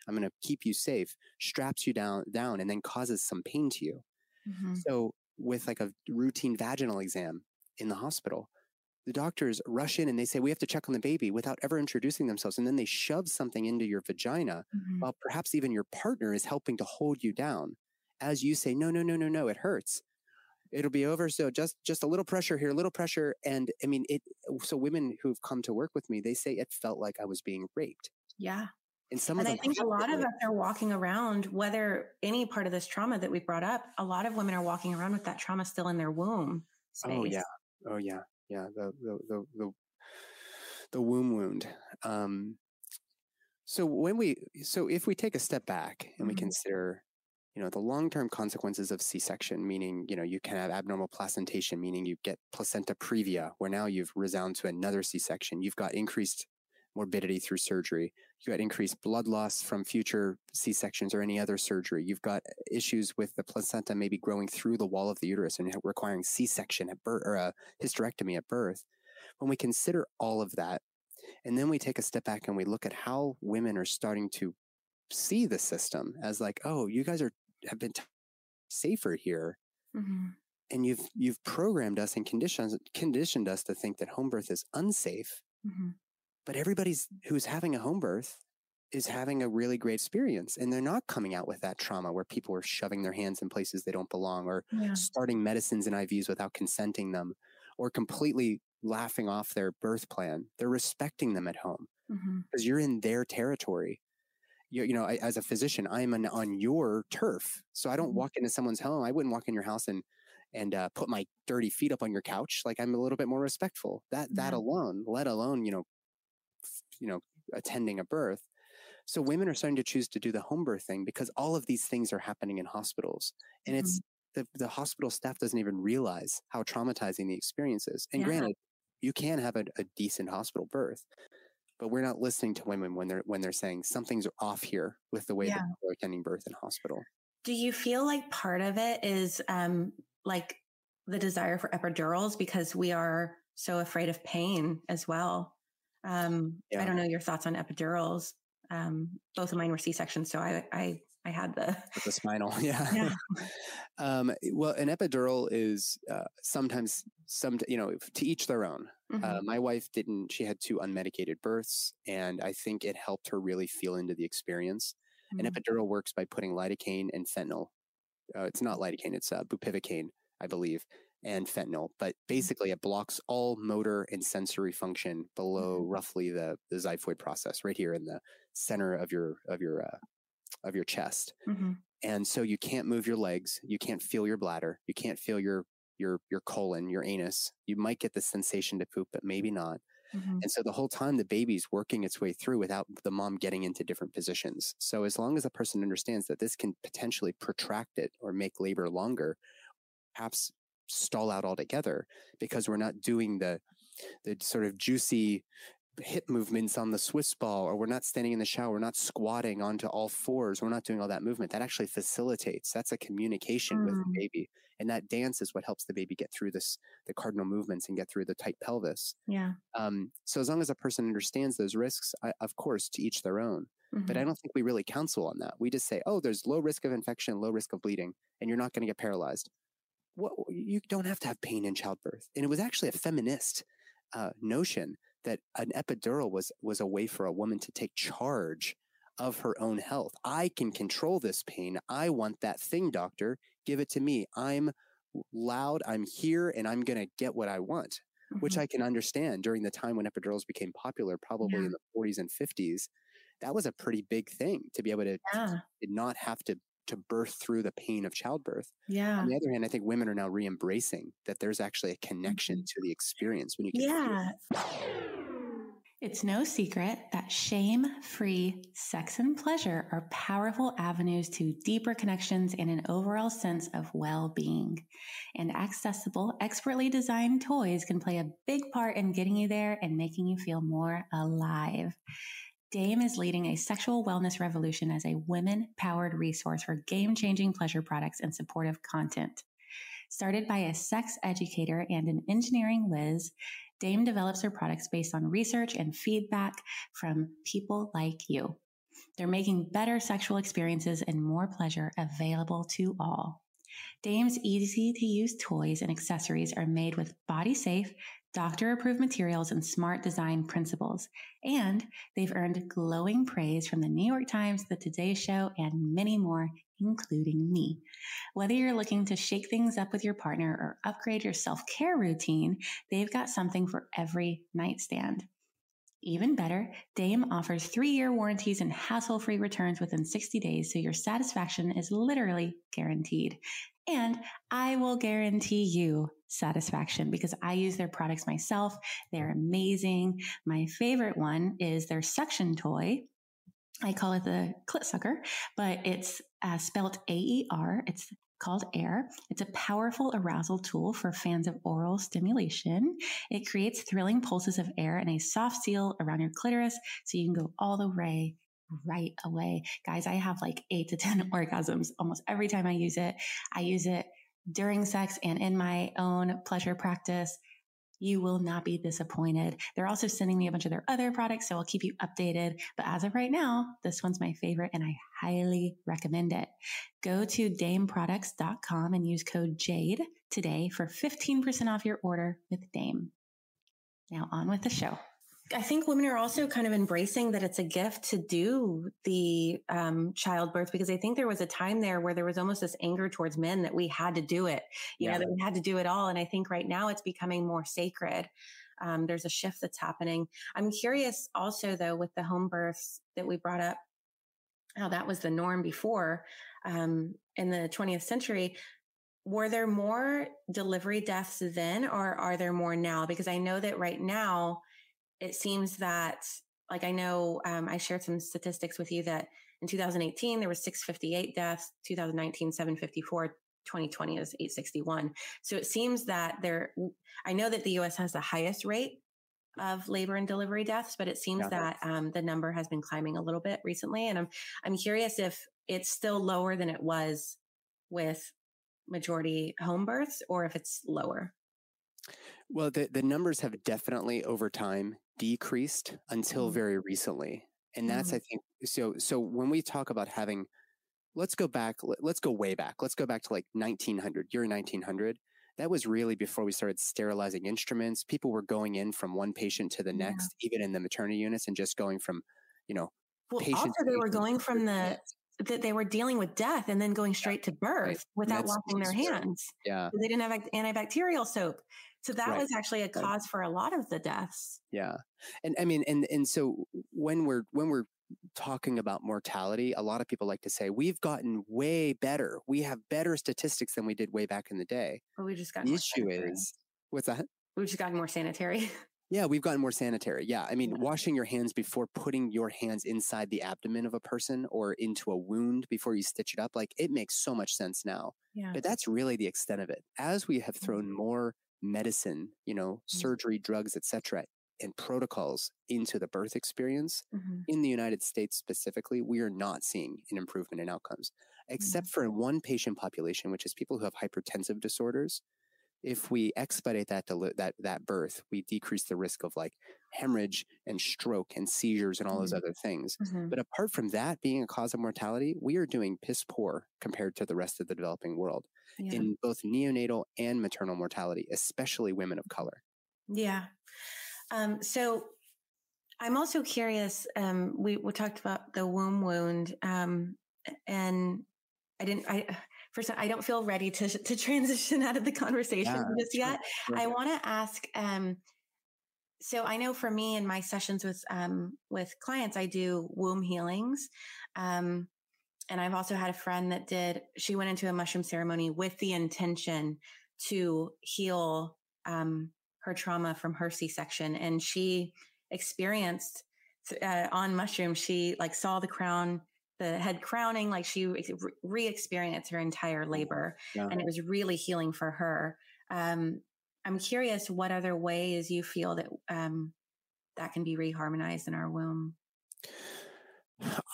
I'm going to keep you safe, straps you down, down and then causes some pain to you. Mm-hmm. So with like a routine vaginal exam in the hospital, the doctors rush in and they say, we have to check on the baby without ever introducing themselves. And then they shove something into your vagina mm-hmm. while perhaps even your partner is helping to hold you down. As you say, no, no, no, no, no, it hurts. It'll be over. So just, just a little pressure here, a little pressure. And I mean, it, so women who've come to work with me, they say it felt like I was being raped. Yeah. And some and of them I think a lot of us are walking around, whether any part of this trauma that we brought up, a lot of women are walking around with that trauma still in their womb space. Oh yeah. Oh yeah. Yeah. The, the, the, the, the womb wound. Um, so when we, so if we take a step back and mm-hmm. we consider, you know, the long-term consequences of C-section, meaning, you know, you can have abnormal placentation, meaning you get placenta previa, where now you've resound to another C-section. You've got increased morbidity through surgery. You've got increased blood loss from future C-sections or any other surgery. You've got issues with the placenta maybe growing through the wall of the uterus and requiring C-section at birth or a hysterectomy at birth. When we consider all of that, and then we take a step back and we look at how women are starting to see the system as like, oh, you guys are have been t- safer here. Mm-hmm. And you've, you've programmed us and conditioned, conditioned us to think that home birth is unsafe, mm-hmm. but everybody's who's having a home birth is having a really great experience. And they're not coming out with that trauma where people are shoving their hands in places they don't belong or yeah. starting medicines and I Vs without consenting them or completely laughing off their birth plan. They're respecting them at home because mm-hmm. you're in their territory. You, you know, I, as a physician, I'm an, on your turf. So I don't walk into someone's home. I wouldn't walk in your house and, and uh, put my dirty feet up on your couch. Like I'm a little bit more respectful that, that yeah. alone, let alone, you know, f- you know, attending a birth. So women are starting to choose to do the home birth thing because all of these things are happening in hospitals and mm-hmm. it's the, the hospital staff doesn't even realize how traumatizing the experience is. And yeah. granted, you can have a, a decent hospital birth. but we're not listening to women when they're when they're saying something's off here with the way yeah. that they're attending birth in hospital. Do you feel like part of it is um, like the desire for epidurals because we are so afraid of pain as well? Um, yeah. I don't know your thoughts on epidurals. Um, both of mine were C-sections, so I I, I had the... With the spinal, yeah. yeah. um, well, an epidural is uh, sometimes, some you know, to each their own. Mm-hmm. Uh, my wife didn't, she had two unmedicated births, and I think it helped her really feel into the experience. Mm-hmm. An epidural works by putting lidocaine and fentanyl. Uh, it's not lidocaine, it's uh, bupivacaine, I believe, and fentanyl. But basically, mm-hmm. it blocks all motor and sensory function below mm-hmm. roughly the, the xiphoid process, right here in the center of your of your uh, of your chest. Mm-hmm. And so you can't move your legs, you can't feel your bladder, you can't feel your your your colon, your anus. You might get the sensation to poop, but maybe not. Mm-hmm. And so the whole time the baby's working its way through without the mom getting into different positions. So as long as a person understands that this can potentially protract it or make labor longer, perhaps stall out altogether, because we're not doing the the sort of juicy hip movements on the Swiss ball, or we're not standing in the shower, we're not squatting onto all fours, we're not doing all that movement. That actually facilitates. That's a communication mm. with the baby. And that dance is what helps the baby get through this, the cardinal movements, and get through the tight pelvis. Yeah. Um, so as long as a person understands those risks, I, of course, to each their own. Mm-hmm. But I don't think we really counsel on that. We just say, oh, there's low risk of infection, low risk of bleeding, and you're not going to get paralyzed. What, you don't have to have pain in childbirth. And it was actually a feminist uh, notion that an epidural was was a way for a woman to take charge of her own health. I can control this pain. I want that thing, doctor. Give it to me. I'm loud. I'm here, and I'm going to get what I want, mm-hmm. which I can understand during the time when epidurals became popular, probably yeah. in the forties and fifties. That was a pretty big thing, to be able to yeah. not have to to birth through the pain of childbirth. Yeah. On the other hand, I think women are now re-embracing that there's actually a connection to the experience when you can yeah. It's no secret that shame-free sex and pleasure are powerful avenues to deeper connections and an overall sense of well-being. And accessible, expertly designed toys can play a big part in getting you there and making you feel more alive. Dame is leading a sexual wellness revolution as a women-powered resource for game-changing pleasure products and supportive content. Started by a sex educator and an engineering whiz, Dame develops her products based on research and feedback from people like you. They're making better sexual experiences and more pleasure available to all. Dame's easy-to-use toys and accessories are made with body-safe, doctor-approved materials and smart design principles, and they've earned glowing praise from the New York Times, the Today Show, and many more, including me. Whether you're looking to shake things up with your partner or upgrade your self-care routine, they've got something for every nightstand. Even better, Dame offers three-year warranties and hassle-free returns within sixty days, so your satisfaction is literally guaranteed. And I will guarantee you satisfaction, because I use their products myself. They're amazing. My favorite one is their suction toy. I call it the clit sucker, but it's uh, spelled A E R. It's called AIR. It's a powerful arousal tool for fans of oral stimulation. It creates thrilling pulses of air and a soft seal around your clitoris, so you can go all the way right away. Guys, I have like eight to ten orgasms almost every time I use it. I use it during sex and in my own pleasure practice. You will not be disappointed. They're also sending me a bunch of their other products, so I'll keep you updated. But as of right now, this one's my favorite, and I highly recommend it. Go to dame products dot com and use code JADE today for fifteen percent off your order with Dame. Now on with the show. I think women are also kind of embracing that it's a gift to do the um, childbirth, because I think there was a time there where there was almost this anger towards men that we had to do it, you yeah. know, that we had to do it all. And I think right now it's becoming more sacred. Um, there's a shift that's happening. I'm curious also, though, with the home births that we brought up, how that was the norm before um, in the twentieth century. Were there more delivery deaths then, or are there more now? Because I know that right now, it seems that, like, I know um, I shared some statistics with you that in two thousand eighteen, there were six hundred fifty-eight deaths, two thousand nineteen, seven hundred fifty-four, twenty twenty is eight hundred sixty-one. So it seems that there, I know that the U S has the highest rate of labor and delivery deaths, but it seems that um, the number has been climbing a little bit recently. And I'm, I'm curious if it's still lower than it was with majority home births or if it's lower. Well, the, the numbers have definitely over time decreased until mm-hmm. very recently. And that's, mm-hmm. I think, so, so when we talk about having, let's go back, let's go way back. Let's go back to like nineteen hundred, year nineteen hundred. That was really before we started sterilizing instruments. People were going in from one patient to the next, yeah. even in the maternity units, and just going from, you know, well, patient also they were going from the, that they were dealing with death and then going straight to birth right. without washing their hands. Yeah. They didn't have antibacterial soap. So that right. was actually a cause right. for a lot of the deaths. Yeah. And I mean, and, and so when we're, when we're talking about mortality, a lot of people like to say, we've gotten way better. We have better statistics than we did way back in the day. But we just got the issue sanitary. Is, what's that? We've just gotten more sanitary. Yeah. We've gotten more sanitary. Yeah. I mean, yeah. washing your hands before putting your hands inside the abdomen of a person or into a wound before you stitch it up. Like, it makes so much sense now, yeah. but that's really the extent of it. As we have thrown more medicine, you know, mm-hmm. surgery, drugs, et cetera, and protocols into the birth experience mm-hmm. in the United States specifically, we are not seeing an improvement in outcomes, except mm-hmm. for one patient population, which is people who have hypertensive disorders. If we expedite that, deli- that, that birth, we decrease the risk of like hemorrhage and stroke and seizures and all mm-hmm. those other things. Mm-hmm. But apart from that being a cause of mortality, we are doing piss poor compared to the rest of the developing world yeah. in both neonatal and maternal mortality, especially women of color. Yeah. Um, so I'm also curious, um, we, we talked about the womb wound, um, and I didn't, I, for some, I don't feel ready to, to transition out of the conversation yeah, just yet. Sure, sure. I want to ask, um, so I know for me in my sessions with, um, with clients, I do womb healings. Um, and I've also had a friend that did, she went into a mushroom ceremony with the intention to heal, um, her trauma from her C-section. And she experienced uh, on mushrooms, she like saw the crown, the head crowning, like she re-experienced her entire labor yeah. and it was really healing for her. Um, I'm curious what other ways you feel that um, that can be reharmonized in our womb.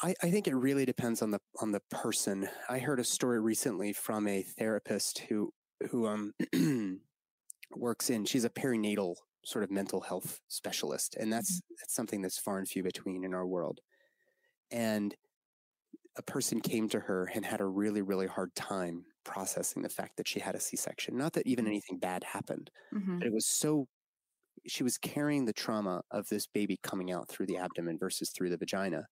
I, I think it really depends on the, on the person. I heard a story recently from a therapist who, who, um, works in, she's a perinatal sort of mental health specialist. And that's, mm-hmm. that's something that's far and few between in our world. And a person came to her and had a really, really hard time processing the fact that she had a C-section. Not that even anything bad happened, mm-hmm. but it was so, she was carrying the trauma of this baby coming out through the abdomen versus through the vagina.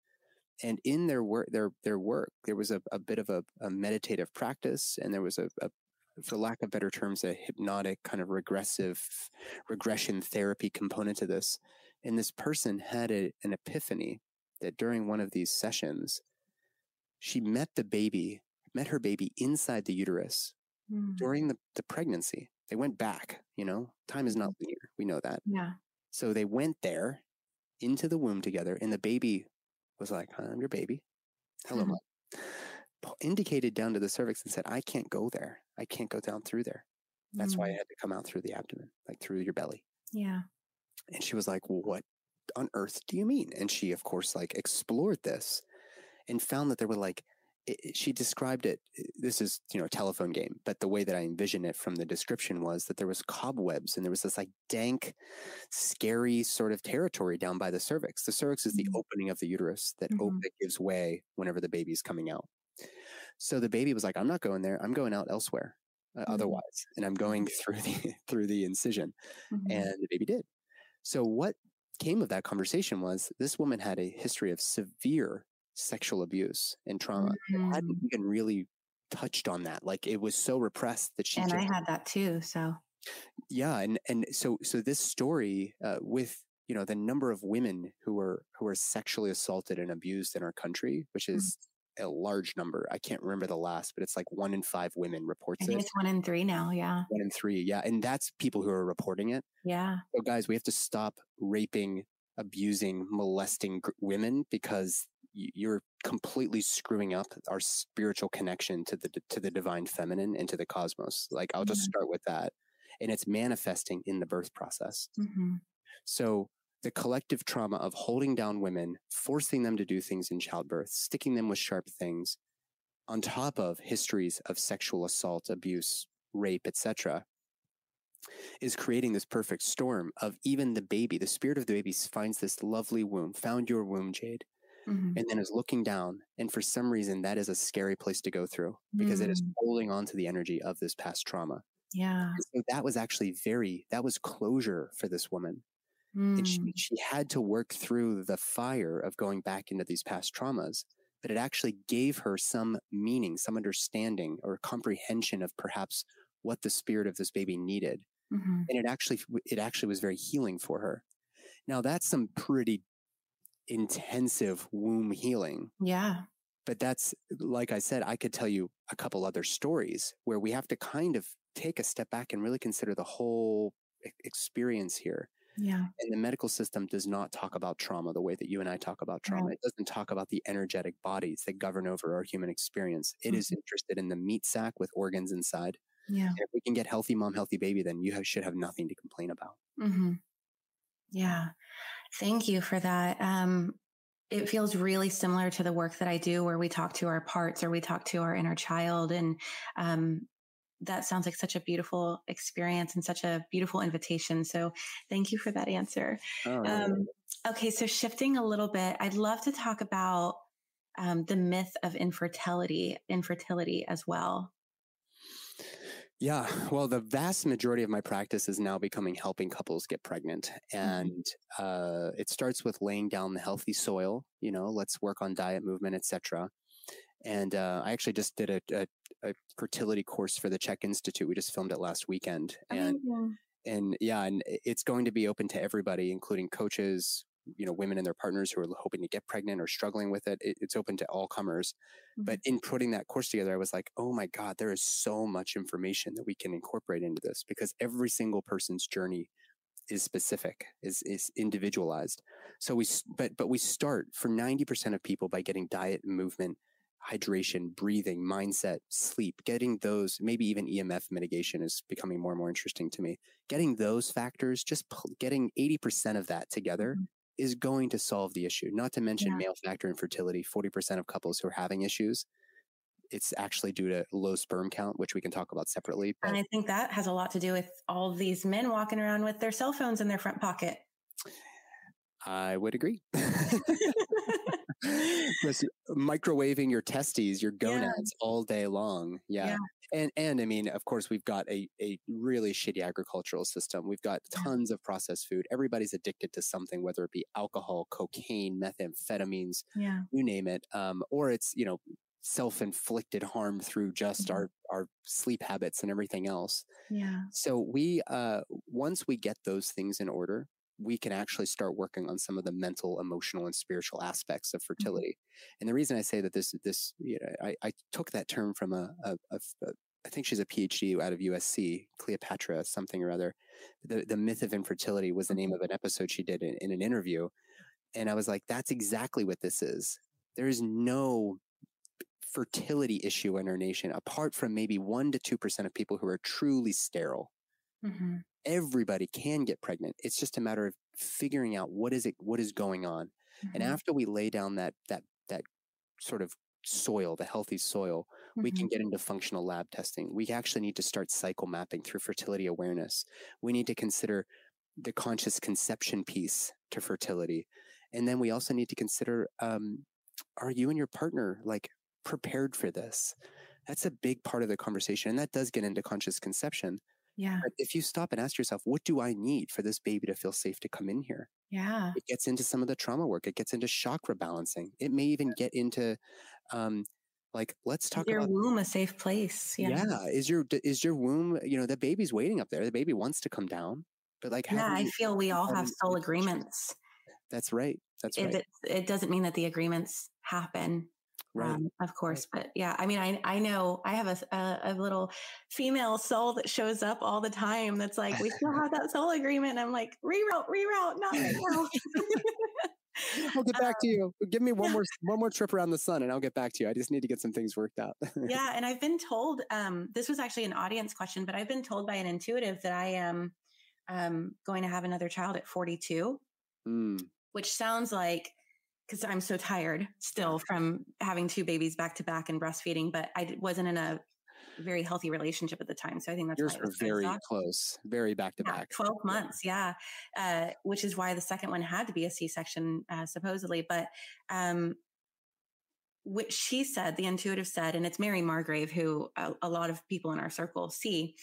And in their work, their, their work, there was a, a bit of a, a meditative practice, and there was a, a for lack of better terms, a hypnotic kind of regressive regression therapy component to this. And this person had a, an epiphany that during one of these sessions, she met the baby, met her baby inside the uterus mm-hmm. during the, the pregnancy. They went back, you know, time is not linear. We know that. Yeah. So they went there into the womb together, and the baby was like, huh, I'm your baby. Hello, mm-hmm. mom. Indicated down to the cervix and said, I can't go there. I can't go down through there. That's mm. why I had to come out through the abdomen, like through your belly. Yeah. And she was like, well, what on earth do you mean? And she, of course, like explored this and found that there were like, it, it, she described it. This is, you know, a telephone game, but the way that I envisioned it from the description was that there was cobwebs and there was this like dank, scary sort of territory down by the cervix. The cervix is the mm. opening of the uterus that mm-hmm. op- gives way whenever the baby's coming out. So the baby was like, I'm not going there. I'm going out elsewhere uh, mm-hmm. otherwise. And I'm going through the, through the incision. Mm-hmm. And the baby did. So what came of that conversation was this woman had a history of severe sexual abuse and trauma. Mm-hmm. Hadn't even really touched on that. Like, it was so repressed that she- And just, I had that too, so. Yeah. And, and so, so this story uh, with, you know, the number of women who are, who are sexually assaulted and abused in our country, which is- mm-hmm. a large number. I can't remember the last, but it's like one in five women reports it. I think it. It's one in three now. Yeah. One in three. Yeah. And that's people who are reporting it. Yeah. So guys, we have to stop raping, abusing, molesting g- women because you're completely screwing up our spiritual connection to the, to the divine feminine and to the cosmos. Like, I'll just mm-hmm. start with that. And it's manifesting in the birth process. Mm-hmm. So the collective trauma of holding down women, forcing them to do things in childbirth, sticking them with sharp things, on top of histories of sexual assault, abuse, rape, et cetera, is creating this perfect storm of even the baby. The spirit of the baby finds this lovely womb, found your womb, Jade, mm-hmm. and then is looking down. And for some reason, that is a scary place to go through because mm-hmm. it is holding on to the energy of this past trauma. Yeah. So that was actually very, that was closure for this woman. Mm. And she, she had to work through the fire of going back into these past traumas, but it actually gave her some meaning, some understanding or comprehension of perhaps what the spirit of this baby needed. Mm-hmm. And it actually, it actually was very healing for her. Now that's some pretty intensive womb healing. Yeah. But that's, like I said, I could tell you a couple other stories where we have to kind of take a step back and really consider the whole experience here. Yeah. And the medical system does not talk about trauma the way that you and I talk about trauma. Yeah. It doesn't talk about the energetic bodies that govern over our human experience. It mm-hmm. is interested in the meat sack with organs inside. Yeah. And if we can get healthy mom, healthy baby, then you have, should have nothing to complain about. Mm-hmm. Yeah. Thank you for that. Um, it feels really similar to the work that I do where we talk to our parts or we talk to our inner child. And um, that sounds like such a beautiful experience and such a beautiful invitation. So thank you for that answer. Oh, um, okay. So shifting a little bit, I'd love to talk about um, the myth of infertility, infertility as well. Yeah. Well, the vast majority of my practice is now becoming helping couples get pregnant. And uh, it starts with laying down the healthy soil, you know, let's work on diet, movement, et cetera. And uh, I actually just did a, a, a fertility course for the Czech Institute. We just filmed it last weekend. And, oh, yeah. and yeah, and it's going to be open to everybody, including coaches, you know, women and their partners who are hoping to get pregnant or struggling with it. it it's open to all comers. Mm-hmm. But in putting that course together, I was like, oh my God, there is so much information that we can incorporate into this because every single person's journey is specific, is, is individualized. So we, but, but we start for ninety percent of people by getting diet, movement, hydration, breathing, mindset, sleep, getting those, maybe even E M F mitigation is becoming more and more interesting to me. Getting those factors, just p- getting eighty percent of that together mm-hmm. is going to solve the issue, not to mention yeah. male factor infertility. forty percent of couples who are having issues, it's actually due to low sperm count, which we can talk about separately. But... And I think that has a lot to do with all these men walking around with their cell phones in their front pocket. I would agree. Listen, microwaving your testes, your gonads yeah. all day long. Yeah. yeah. And, and I mean, of course, we've got a, a really shitty agricultural system. We've got tons of processed food. Everybody's addicted to something, whether it be alcohol, cocaine, methamphetamines, yeah. you name it. Um, or it's, you know, self-inflicted harm through just mm-hmm. our, our sleep habits and everything else. Yeah. So we, uh, once we get those things in order, we can actually start working on some of the mental, emotional, and spiritual aspects of fertility. Mm-hmm. And the reason I say that this, this, you know, I, I took that term from a, a, a, a, I think she's a PhD out of U S C, Cleopatra, something or other. The, the myth of infertility was the name of an episode she did in, in an interview. And I was like, that's exactly what this is. There is no fertility issue in our nation, apart from maybe one to two percent of people who are truly sterile. Mm-hmm. Everybody can get pregnant. It's just a matter of figuring out what is it, what is going on. Mm-hmm. And after we lay down that, that, that sort of soil, the healthy soil, mm-hmm. we can get into functional lab testing. We actually need to start cycle mapping through fertility awareness. We need to consider the conscious conception piece to fertility. And then we also need to consider, um, are you and your partner like prepared for this? That's a big part of the conversation. And that does get into conscious conception. Yeah. But if you stop and ask yourself, what do I need for this baby to feel safe to come in here? Yeah. It gets into some of the trauma work. It gets into chakra balancing. It may even get into, um, like, let's talk your about your womb, a safe place. Yeah. yeah. Is your, is your womb, you know, the baby's waiting up there. The baby wants to come down, but like, yeah, I feel we all have soul agreements. That's right. That's right. It, it doesn't mean that the agreements happen. Right. Um, of course. But yeah, I mean, I, I know I have a, a, a little female soul that shows up all the time. That's like, we still have that soul agreement. And I'm like, reroute, reroute, not right now. I'll get back um, to you. Give me one yeah. more, one more trip around the sun and I'll get back to you. I just need to get some things worked out. yeah. And I've been told, um, this was actually an audience question, but I've been told by an intuitive that I am um, going to have another child at forty-two, mm. which sounds like, because I'm so tired still from having two babies back to back and breastfeeding, but I wasn't in a very healthy relationship at the time. So I think that's yours were very so close, very back to back. twelve months. Yeah. yeah. Uh, which is why the second one had to be a C-section, uh, supposedly, but, um, which she said, the intuitive said, and it's Mary Margrave, who a, a lot of people in our circle see,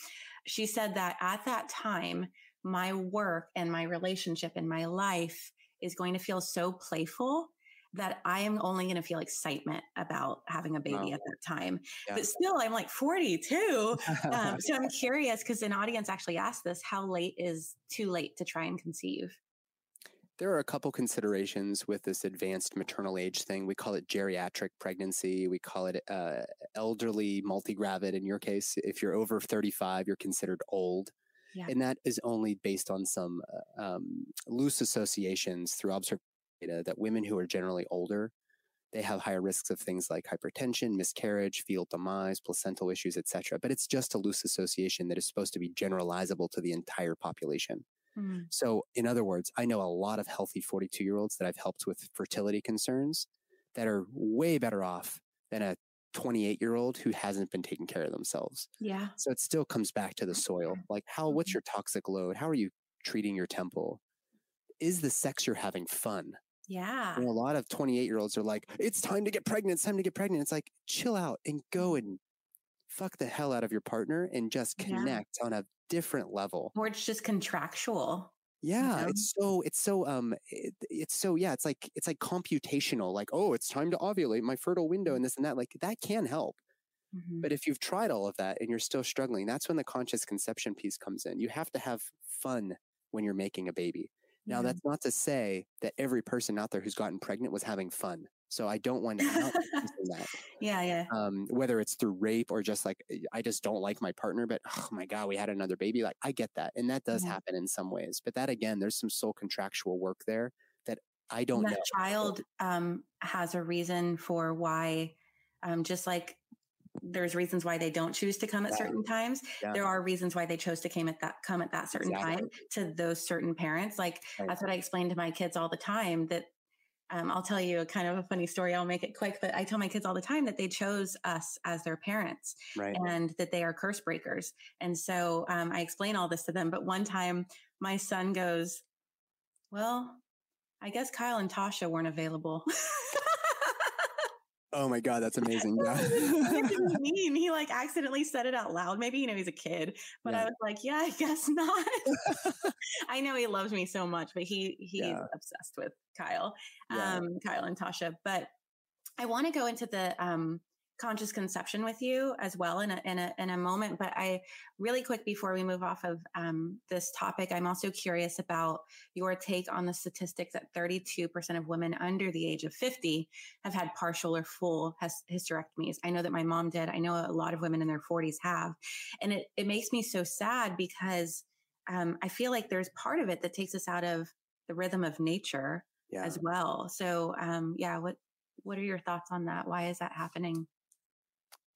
she said that at that time, my work and my relationship and my life is going to feel so playful that I am only going to feel excitement about having a baby oh. at that time. Yeah. But still, I'm like forty-two. Um, so I'm curious, because an audience actually asked this, how late is too late to try and conceive? There are a couple considerations with this advanced maternal age thing. We call it geriatric pregnancy. We call it uh, elderly multigravid. In your case, if you're over thirty-five, you're considered old. Yeah. And that is only based on some um, loose associations through observation data that women who are generally older, they have higher risks of things like hypertension, miscarriage, fetal demise, placental issues, et cetera. But it's just a loose association that is supposed to be generalizable to the entire population. Mm-hmm. So in other words, I know a lot of healthy forty-two-year-olds that I've helped with fertility concerns that are way better off than a twenty-eight-year-old who hasn't been taking care of themselves. Yeah. So it still comes back to the soil. Like, how, what's your toxic load? How are you treating your temple? Is the sex you're having fun? Yeah. And a lot of twenty-eight-year-olds are like, it's time to get pregnant. It's time to get pregnant. It's like, chill out and go and fuck the hell out of your partner and just connect yeah. on a different level. Or it's just contractual. Yeah, you know? it's so, it's so, um, it, it's so, yeah, it's like, it's like computational, like, oh, it's time to ovulate, my fertile window and this and that, like that can help. Mm-hmm. But if you've tried all of that and you're still struggling, that's when the conscious conception piece comes in. You have to have fun when you're making a baby. Now, yeah. that's not to say that every person out there who's gotten pregnant was having fun. So I don't want to out that. Yeah, yeah. Um, whether it's through rape or just like, I just don't like my partner, but oh my God, we had another baby. Like, I get that. And that does yeah. happen in some ways. But that, again, there's some soul contractual work there that I don't that know. That child um, has a reason for why, um, just like there's reasons why they don't choose to come at yeah. certain times. Yeah. There are reasons why they chose to came at that, come at that certain exactly. time to those certain parents. Like, right. that's what I explain to my kids all the time, that Um, I'll tell you a kind of a funny story. I'll make it quick, but I tell my kids all the time that they chose us as their parents right. and that they are curse breakers. And so um, I explain all this to them. But one time my son goes, well, I guess Kyle and Tasha weren't available. Oh my God, that's amazing. Yeah. What did he mean? He like accidentally said it out loud. Maybe, you know, he's a kid, but yeah. I was like, yeah, I guess not. I know he loves me so much, but he, he's yeah. obsessed with Kyle, yeah. um, Kyle and Tasha. But I want to go into the um, conscious conception with you as well in a, in a, in a moment, but I really quick before we move off of um, this topic, I'm also curious about your take on the statistic that thirty-two percent of women under the age of fifty have had partial or full hysterectomies. I know that my mom did. I know a lot of women in their forties have, and it, it makes me so sad because um, I feel like there's part of it that takes us out of the rhythm of nature yeah. as well. So um, yeah, what, what are your thoughts on that? Why is that happening?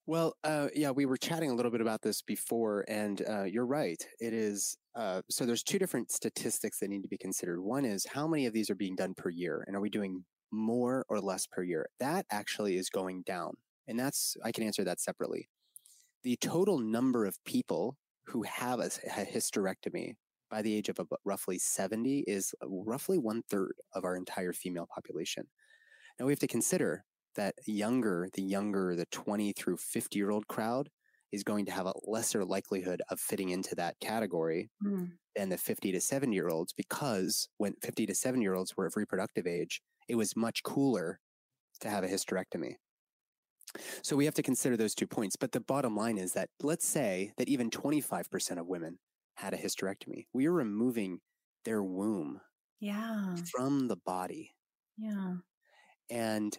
Well, uh, yeah, we were chatting a little bit about this before, and uh, you're right. It is, uh, so there's two different statistics that need to be considered. One is how many of these are being done per year, and are we doing more or less per year? That actually is going down, and that's, I can answer that separately. The total number of people who have a, a hysterectomy by the age of roughly seventy is roughly one third of our entire female population. Now we have to consider that younger, the younger, the twenty through fifty-year-old crowd is going to have a lesser likelihood of fitting into that category mm. than the fifty to seventy-year-olds, because when fifty to seventy-year-olds were of reproductive age, it was much cooler to have a hysterectomy. So we have to consider those two points. But the bottom line is that let's say that even twenty-five percent of women had a hysterectomy. We are removing their womb yeah. from the body. Yeah. And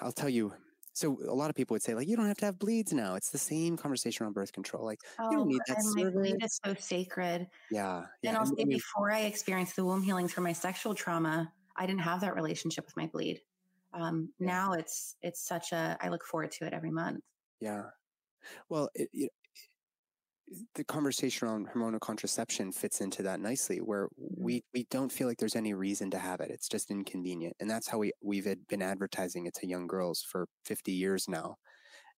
I'll tell you, so a lot of people would say, like, you don't have to have bleeds now. It's the same conversation on birth control. Like, oh, you don't need that service. My bleed is so sacred. Yeah. yeah. And I'll say, before I experienced the womb healings for my sexual trauma, I didn't have that relationship with my bleed. Um, yeah. Now it's, it's such a, I look forward to it every month. Yeah. Well, it, it, the conversation around hormonal contraception fits into that nicely, where we, we don't feel like there's any reason to have it. It's just inconvenient. And that's how we, we've been advertising it to young girls for fifty years now,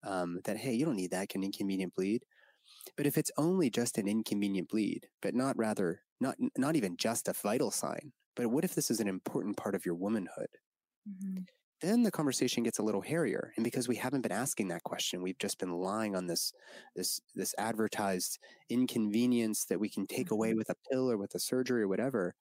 um, that, hey, you don't need that. It can inconvenient bleed. But if it's only just an inconvenient bleed, but not rather, not, not even just a vital sign, but what if this is an important part of your womanhood? Mm-hmm. Then the conversation gets a little hairier. And because we haven't been asking that question, we've just been lying on this, this, this advertised inconvenience that we can take away with a pill or with a surgery or whatever.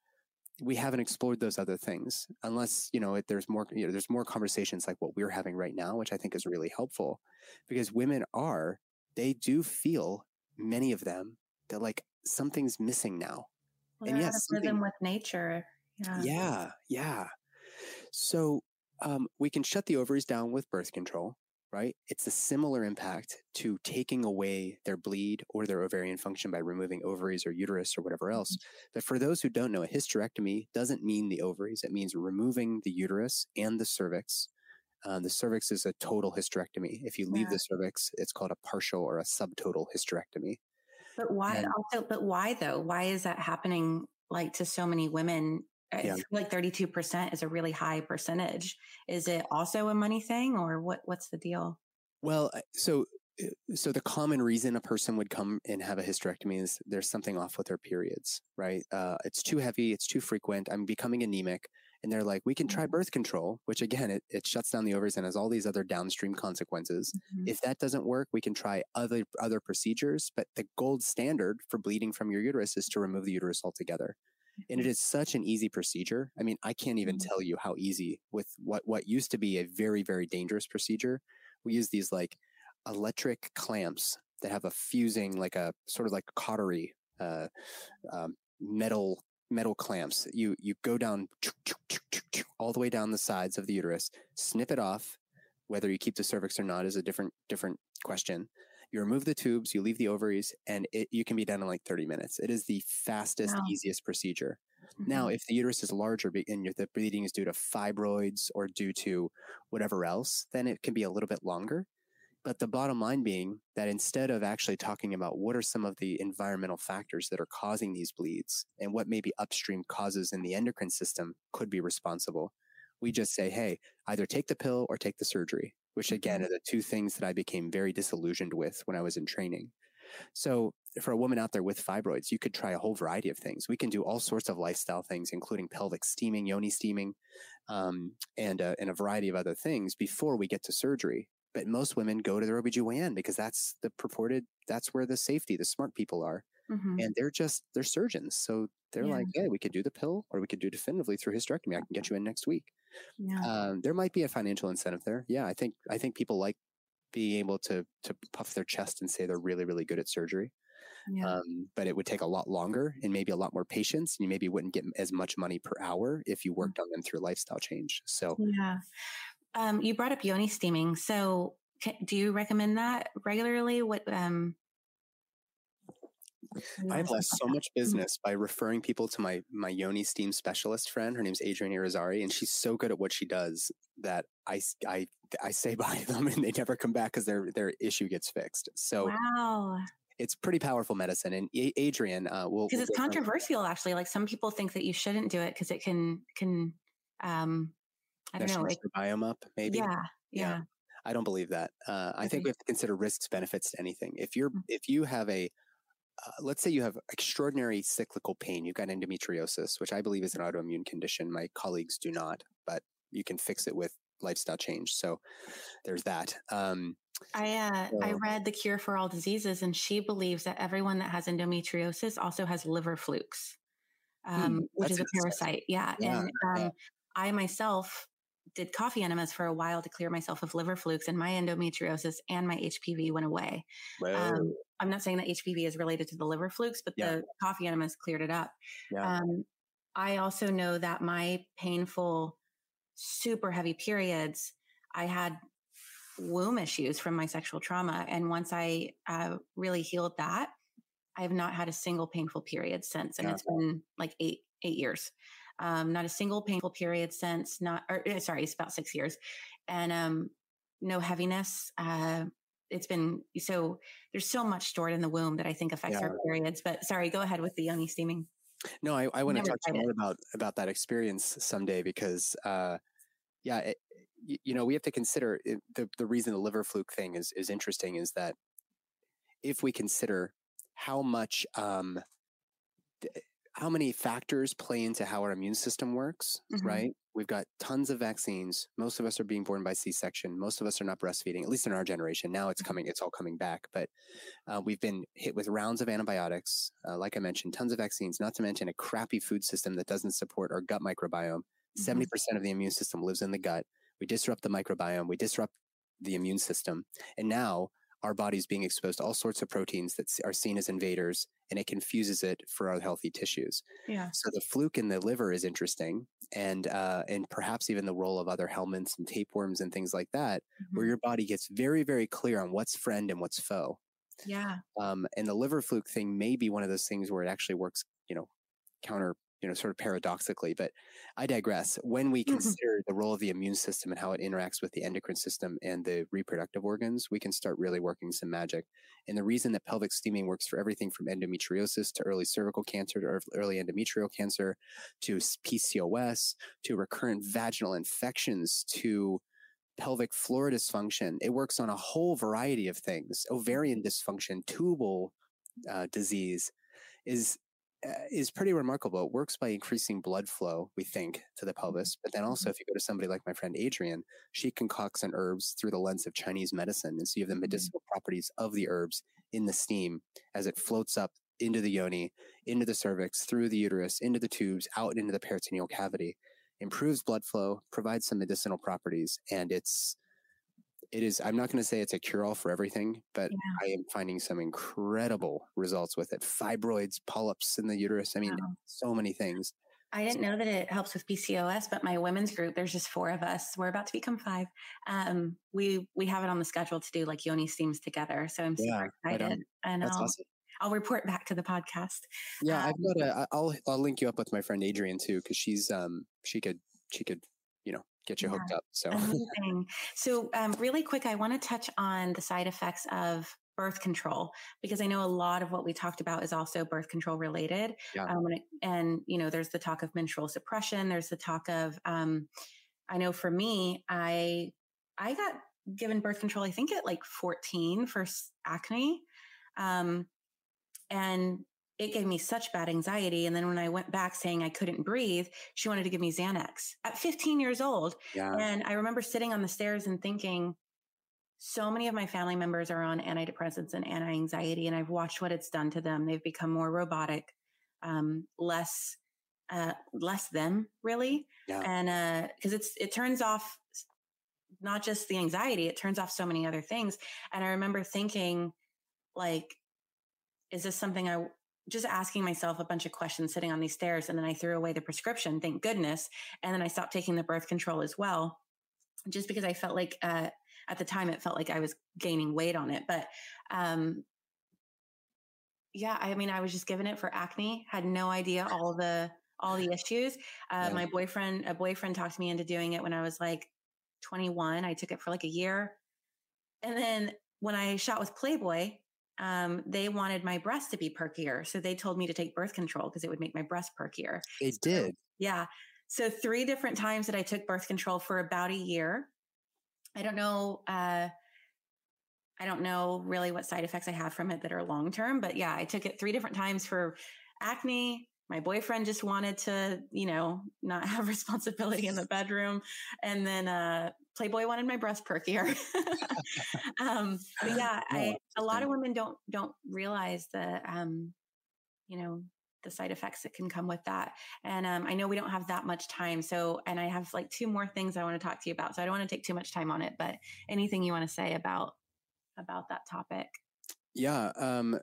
We haven't explored those other things unless, you know, if there's more, you know, there's more conversations like what we're having right now, which I think is really helpful, because women are, they do feel, many of them, that like something's missing now. Well, and yes, rhythm with nature. Yeah. Yeah. Yeah. So, Um, we can shut the ovaries down with birth control, right? It's a similar impact to taking away their bleed or their ovarian function by removing ovaries or uterus or whatever else. But for those who don't know, a hysterectomy doesn't mean the ovaries. It means removing the uterus and the cervix. Um, the cervix is a total hysterectomy. If you leave yeah. the cervix, it's called a partial or a subtotal hysterectomy. But why and, also, but why though? Why is that happening like to so many women? I yeah. feel like thirty-two percent is a really high percentage. Is it also a money thing, or what, what's the deal? Well, so, so the common reason a person would come and have a hysterectomy is there's something off with their periods, right? Uh, it's too heavy. It's too frequent. I'm becoming anemic. And they're like, we can try birth control, which again, it, it shuts down the ovaries and has all these other downstream consequences. Mm-hmm. If that doesn't work, we can try other, other procedures, but the gold standard for bleeding from your uterus is to remove the uterus altogether. And it is such an easy procedure. I mean, I can't even tell you how easy with what, what used to be a very, very dangerous procedure. We use these like electric clamps that have a fusing, like a sort of like cautery, uh, um, metal, metal clamps. You, you go down all the way down the sides of the uterus, snip it off. Whether you keep the cervix or not is a different, different question. You remove the tubes, you leave the ovaries, and it, you can be done in like thirty minutes. It is the fastest, wow. easiest procedure. Mm-hmm. Now, if the uterus is larger and the bleeding is due to fibroids or due to whatever else, then it can be a little bit longer. But the bottom line being that instead of actually talking about what are some of the environmental factors that are causing these bleeds and what maybe upstream causes in the endocrine system could be responsible, we just say, hey, either take the pill or take the surgery, which again are the two things that I became very disillusioned with when I was in training. So for a woman out there with fibroids, you could try a whole variety of things. We can do all sorts of lifestyle things, including pelvic steaming, yoni steaming, um, and, uh, and a variety of other things before we get to surgery. But most women go to their O B G Y N because that's the purported, that's where the safety, the smart people are. Mm-hmm. And they're just, they're surgeons. So they're yeah. like, hey, we could do the pill or we could do definitively through hysterectomy. I can get you in next week. Yeah. Um, there might be a financial incentive there. Yeah. I think, I think people like being able to, to puff their chest and say they're really, really good at surgery. Yeah. Um, but it would take a lot longer and maybe a lot more patience. You maybe wouldn't get as much money per hour if you worked on them through lifestyle change. So, yeah. Um, you brought up yoni steaming. So can, do you recommend that regularly? What, um, I've lost so much business by referring people to my my yoni steam specialist friend. Her name's Adrian Irizarry, and she's so good at what she does that I, I, I say bye to them and they never come back because their their issue gets fixed. So wow. It's pretty powerful medicine. And a- Adrian uh, will because it's controversial from- actually. Like some people think that you shouldn't do it because it can can um, I don't know like, your biome up maybe yeah yeah. yeah. I don't believe that. Uh, I okay. think we have to consider risks benefits to anything. If you're mm-hmm. if you have a Uh, let's say you have extraordinary cyclical pain. You've got endometriosis, which I believe is an autoimmune condition. My colleagues do not, but you can fix it with lifestyle change. So there's that. Um, I uh, so, I read The Cure for All Diseases, and she believes that everyone that has endometriosis also has liver flukes, um, hmm, which is a parasite. Yeah. yeah. And um, yeah. I myself did coffee enemas for a while to clear myself of liver flukes, and my endometriosis and my H P V went away. Wow. Um, I'm not saying that H P V is related to the liver flukes, but yeah. the coffee enemas cleared it up. Yeah. Um, I also know that my painful, super heavy periods, I had womb issues from my sexual trauma. And once I uh, really healed that, I have not had a single painful period since. And yeah. it's been like eight, eight years. Um, not a single painful period since not, or sorry, it's about six years. And um, no heaviness, uh, it's been so there's so much stored in the womb that I think affects yeah. our periods. But sorry, go ahead with the yoni steaming. No, I, I want to talk more about, about that experience someday because, uh, yeah, it, you know, we have to consider it, the, the reason the liver fluke thing is, is interesting is that if we consider how much, um, th- how many factors play into how our immune system works, mm-hmm. right? We've got tons of vaccines. Most of us are being born by C-section. Most of us are not breastfeeding, at least in our generation. Now it's coming, it's all coming back. But uh, we've been hit with rounds of antibiotics. Uh, like I mentioned, tons of vaccines, not to mention a crappy food system that doesn't support our gut microbiome. Mm-hmm. seventy percent of the immune system lives in the gut. We disrupt the microbiome. We disrupt the immune system. And now our body's being exposed to all sorts of proteins that are seen as invaders, and it confuses it for our healthy tissues. Yeah. So the fluke in the liver is interesting, and uh, and perhaps even the role of other helminths and tapeworms and things like that, mm-hmm. where your body gets very, very clear on what's friend and what's foe. Yeah. Um, and the liver fluke thing may be one of those things where it actually works, you know, counter, you know, sort of paradoxically, but I digress. When we consider the role of the immune system and how it interacts with the endocrine system and the reproductive organs, we can start really working some magic. And the reason that pelvic steaming works for everything from endometriosis to early cervical cancer to early endometrial cancer to P C O S to recurrent vaginal infections to pelvic floor dysfunction, it works on a whole variety of things. Ovarian dysfunction, tubal uh, disease is Uh, is pretty remarkable. It works by increasing blood flow, we think, to the pelvis. But then also, if you go to somebody like my friend Adrian, she concocts on herbs through the lens of Chinese medicine. And so you have the medicinal mm-hmm. properties of the herbs in the steam as it floats up into the yoni, into the cervix, through the uterus, into the tubes, out into the peritoneal cavity, improves blood flow, provides some medicinal properties. And it's, it is, I'm not going to say it's a cure-all for everything, but yeah. I am finding some incredible results with it. Fibroids, polyps in the uterus. I mean, wow. so many things. I didn't so, know that it helps with P C O S, but my women's group, there's just four of us. We're about to become five. Um, we, we have it on the schedule to do like yoni steams together. So I'm yeah, super excited. Right and That's I'll, awesome. I'll report back to the podcast. Yeah. Um, I've got a, I'll, I'll link you up with my friend Adrian too. Cause she's, um, she could, she could, you know, get you hooked yeah. up. So, amazing. So um, really quick, I want to touch on the side effects of birth control, because I know a lot of what we talked about is also birth control related. Yeah. Um, and, and, you know, there's the talk of menstrual suppression. There's the talk of, um, I know for me, I, I got given birth control, I think at like fourteen for acne. Um, and it gave me such bad anxiety. And then when I went back saying I couldn't breathe, she wanted to give me Xanax at fifteen years old. Yeah. And I remember sitting on the stairs and thinking, so many of my family members are on antidepressants and anti-anxiety, and I've watched what it's done to them. They've become more robotic, um, less, uh, less them really. Yeah. And, uh, cause it's, it turns off not just the anxiety, it turns off so many other things. And I remember thinking like, is this something I, just asking myself a bunch of questions sitting on these stairs. And then I threw away the prescription, thank goodness. And then I stopped taking the birth control as well, just because I felt like, uh, at the time it felt like I was gaining weight on it. But, um, yeah, I mean, I was just given it for acne, had no idea all the, all the issues. Uh, yeah. my boyfriend, a boyfriend talked me into doing it when I was like twenty-one, I took it for like a year. And then when I shot with Playboy, Um, they wanted my breasts to be perkier. So they told me to take birth control because it would make my breasts perkier. It so, did. Yeah. So three different times that I took birth control for about a year. I don't know. Uh, I don't know really what side effects I have from it that are long-term, but yeah, I took it three different times for acne. My boyfriend just wanted to, you know, not have responsibility in the bedroom. And then, uh, Playboy wanted my breast perkier. um, but yeah, I, a lot of women don't, don't realize the, um, you know, the side effects that can come with that. And, um, I know we don't have that much time. So, and I have like two more things I want to talk to you about, so I don't want to take too much time on it, but anything you want to say about, about that topic? Yeah. Um,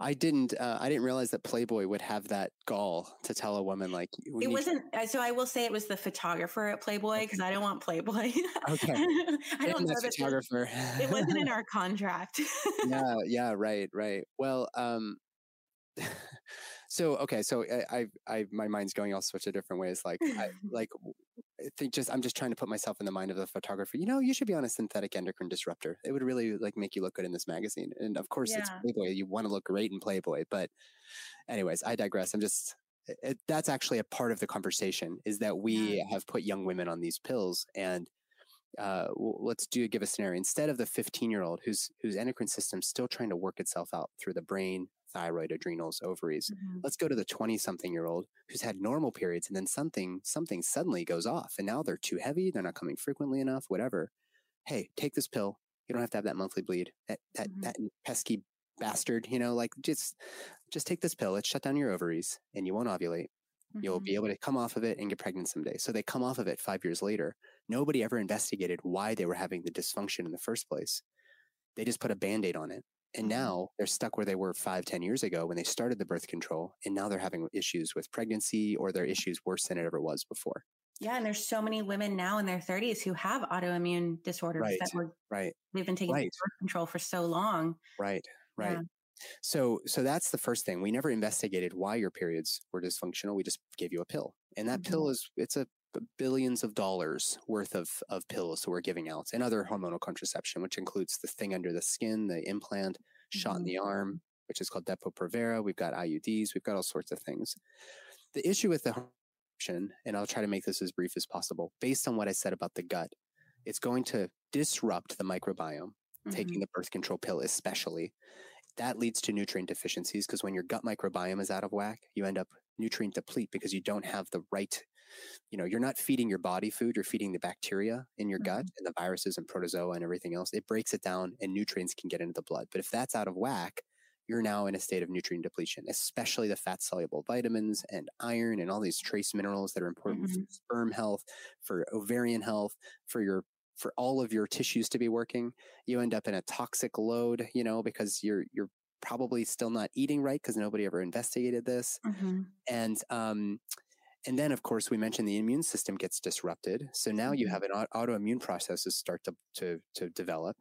I didn't, uh, I didn't realize that Playboy would have that gall to tell a woman like, it wasn't. To- so I will say it was the photographer at Playboy, because okay. I don't want Playboy. Okay. I don't know that photographer. It wasn't in our contract. yeah. Yeah. Right. Right. Well, um, So, okay. So I, I, I my mind's going all sorts of different ways. Like, I, like I think just, I'm just trying to put myself in the mind of the photographer. You know, you should be on a synthetic endocrine disruptor. It would really like make you look good in this magazine. And of course yeah. it's Playboy. You want to look great in Playboy, but anyways, I digress. I'm just, it, that's actually a part of the conversation is that we yeah. have put young women on these pills. And uh, let's do give a scenario instead of the fifteen year old whose, whose endocrine system's still trying to work itself out through the brain, thyroid, adrenals, ovaries. Mm-hmm. Let's go to the twenty something year old who's had normal periods. And then something, something suddenly goes off and now they're too heavy. They're not coming frequently enough, whatever. Hey, take this pill. You don't have to have that monthly bleed, that, that, mm-hmm. that pesky bastard, you know, like just, just take this pill. It shut down your ovaries and you won't ovulate. Mm-hmm. You'll be able to come off of it and get pregnant someday. So they come off of it five years later. Nobody ever investigated why they were having the dysfunction in the first place. They just put a Band-Aid on it. And now they're stuck where they were five, ten years ago when they started the birth control. And now they're having issues with pregnancy or their issues worse than it ever was before. Yeah. And there's so many women now in their thirties who have autoimmune disorders right, that were, right, they've been taking right. birth control for so long. Right. Right. Yeah. So, so that's the first thing. We never investigated why your periods were dysfunctional. We just gave you a pill and that mm-hmm. pill is, it's a billions of dollars worth of, of pills that we're giving out and other hormonal contraception, which includes the thing under the skin, the implant, mm-hmm. shot in the arm, which is called Depo-Provera. We've got I U Ds. We've got all sorts of things. The issue with the hormone, and I'll try to make this as brief as possible, based on what I said about the gut, it's going to disrupt the microbiome, mm-hmm. taking the birth control pill especially. That leads to nutrient deficiencies because when your gut microbiome is out of whack, you end up nutrient deplete because you don't have the right, you know, you're not feeding your body food, you're feeding the bacteria in your mm-hmm. gut and the viruses and protozoa and everything else. It breaks it down and nutrients can get into the blood. But if that's out of whack, you're now in a state of nutrient depletion, especially the fat soluble vitamins and iron and all these trace minerals that are important mm-hmm. for sperm health, for ovarian health, for your for all of your tissues to be working. You end up in a toxic load, you know, because you're, you're probably still not eating right because nobody ever investigated this. Mm-hmm. And, um, and then of course we mentioned the immune system gets disrupted. So now you have an auto- autoimmune processes start to, to, to develop.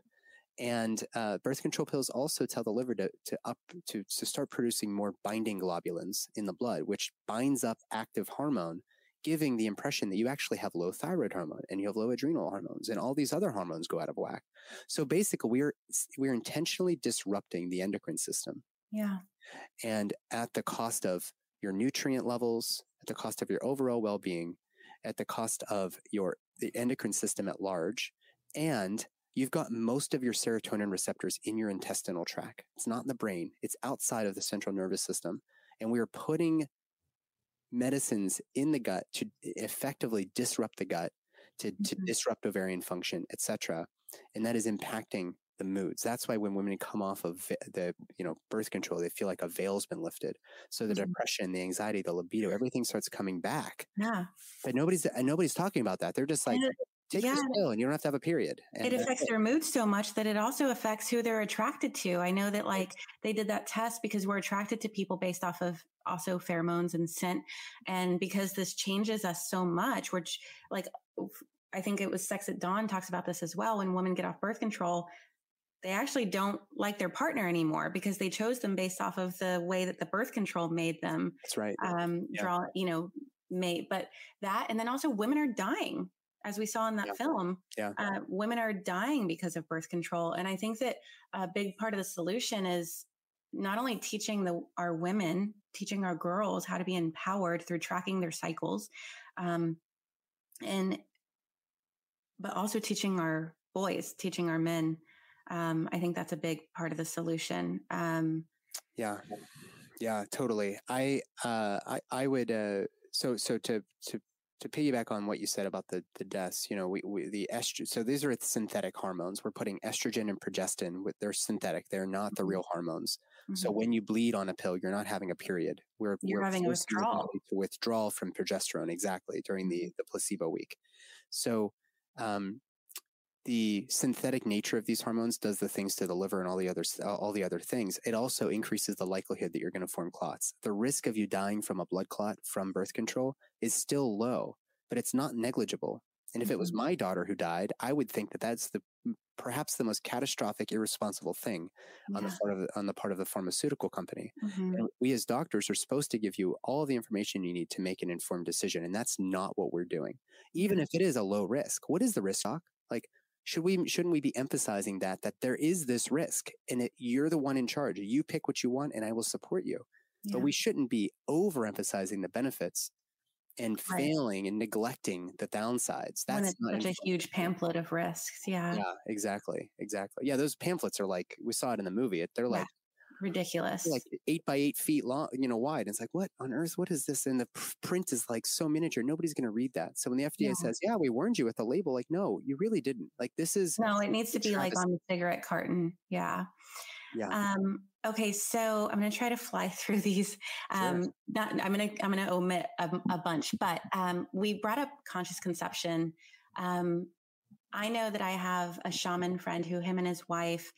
And, uh, birth control pills also tell the liver to, to up to, to start producing more binding globulins in the blood, which binds up active hormone, giving the impression that you actually have low thyroid hormone and you have low adrenal hormones and all these other hormones go out of whack. So basically we're, we're intentionally disrupting the endocrine system. Yeah. And at the cost of your nutrient levels, at the cost of your overall well-being, at the cost of your, the endocrine system at large. And you've got most of your serotonin receptors in your intestinal tract. It's not in the brain. It's outside of the central nervous system. And we are putting medicines in the gut to effectively disrupt the gut, to, to mm-hmm. disrupt ovarian function, et cetera. And that is impacting the moods. That's why when women come off of the, you know, birth control, they feel like a veil's been lifted. So the mm-hmm. depression, the anxiety, the libido, everything starts coming back. Yeah. But nobody's, and nobody's talking about that. They're just like, it, take yeah. this pill and you don't have to have a period. And it affects their mood so much that it also affects who they're attracted to. I know that like they did that test because we're attracted to people based off of also pheromones and scent. And because this changes us so much, which like, I think it was Sex at Dawn talks about this as well. When women get off birth control, they actually don't like their partner anymore because they chose them based off of the way that the birth control made them. That's right. Um, yeah. Draw, you know, mate, but that, and then also women are dying as we saw in that yeah. film, yeah. Uh, women are dying because of birth control. And I think that a big part of the solution is not only teaching the, our women, teaching our girls how to be empowered through tracking their cycles. Um, and, but also teaching our boys, teaching our men, Um, I think that's a big part of the solution. Um, yeah, yeah, totally. I, uh, I, I would. Uh, so, so to to to piggyback on what you said about the the deaths, you know, we, we the estrogen. So these are synthetic hormones. We're putting estrogen and progestin. With they're synthetic. They're not the real hormones. Mm-hmm. So when you bleed on a pill, you're not having a period. We're you're we're having a withdrawal. To withdraw from progesterone exactly during the the placebo week. So. Um, The synthetic nature of these hormones does the things to the liver and all the other, all the other things. It also increases the likelihood that you're going to form clots. The risk of you dying from a blood clot from birth control is still low, but it's not negligible. And if it was my daughter who died, I would think that that's the perhaps the most catastrophic, irresponsible thing yeah. on the part of the, on the part of the pharmaceutical company. Mm-hmm. And we as doctors are supposed to give you all the information you need to make an informed decision, and that's not what we're doing. Even if it is a low risk, what is the risk, doc? Like, should we shouldn't we be emphasizing that that there is this risk, and it, you're the one in charge. You pick what you want, and I will support you. Yeah. But we shouldn't be overemphasizing the benefits and right. failing and neglecting the downsides. That's when it's not such a huge pamphlet of risks. Yeah. Yeah, exactly. Exactly. Yeah. Those pamphlets are like, we saw it in the movie. They're like yeah. ridiculous, they're like eight by eight feet long, you know, wide. And it's like, what on earth? What is this? And the print is like so miniature. Nobody's going to read that. So when the F D A yeah. says, yeah, we warned you with the label, like, no, you really didn't. Like, this is. No, it needs to be like on the cigarette carton. Yeah. Yeah. Um, Okay, so I'm going to try to fly through these. Um, sure. not, I'm going to I'm going to omit a, a bunch, but um, we brought up conscious conception. Um, I know that I have a shaman friend who, him and his wife,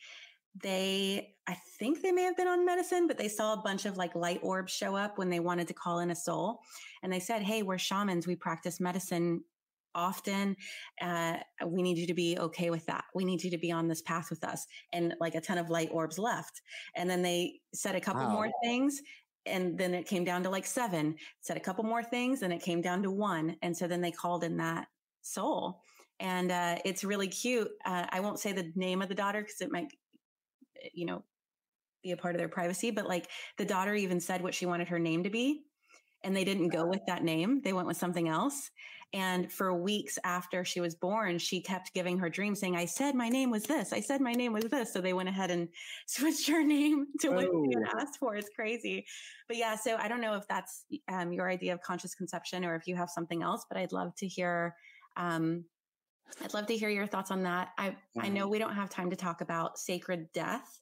they I think they may have been on medicine, but they saw a bunch of like light orbs show up when they wanted to call in a soul, and they said, "Hey, we're shamans. We practice medicine." Often, uh, we need you to be okay with that. We need you to be on this path with us. And like a ton of light orbs left. And then they said a couple wow. more things. And then it came down to like seven, said a couple more things, and it came down to one. And so then they called in that soul. And uh, it's really cute. Uh, I won't say the name of the daughter because it might, you know, be a part of their privacy, but like the daughter even said what she wanted her name to be. And they didn't go with that name. They went with something else. And for weeks after she was born, she kept giving her dream saying, I said my name was this. I said my name was this. So they went ahead and switched her name to what oh. you asked for. It's crazy. But yeah, so I don't know if that's um, your idea of conscious conception or if you have something else, but I'd love to hear, um, I'd love to hear your thoughts on that. I, mm-hmm. I know we don't have time to talk about sacred death,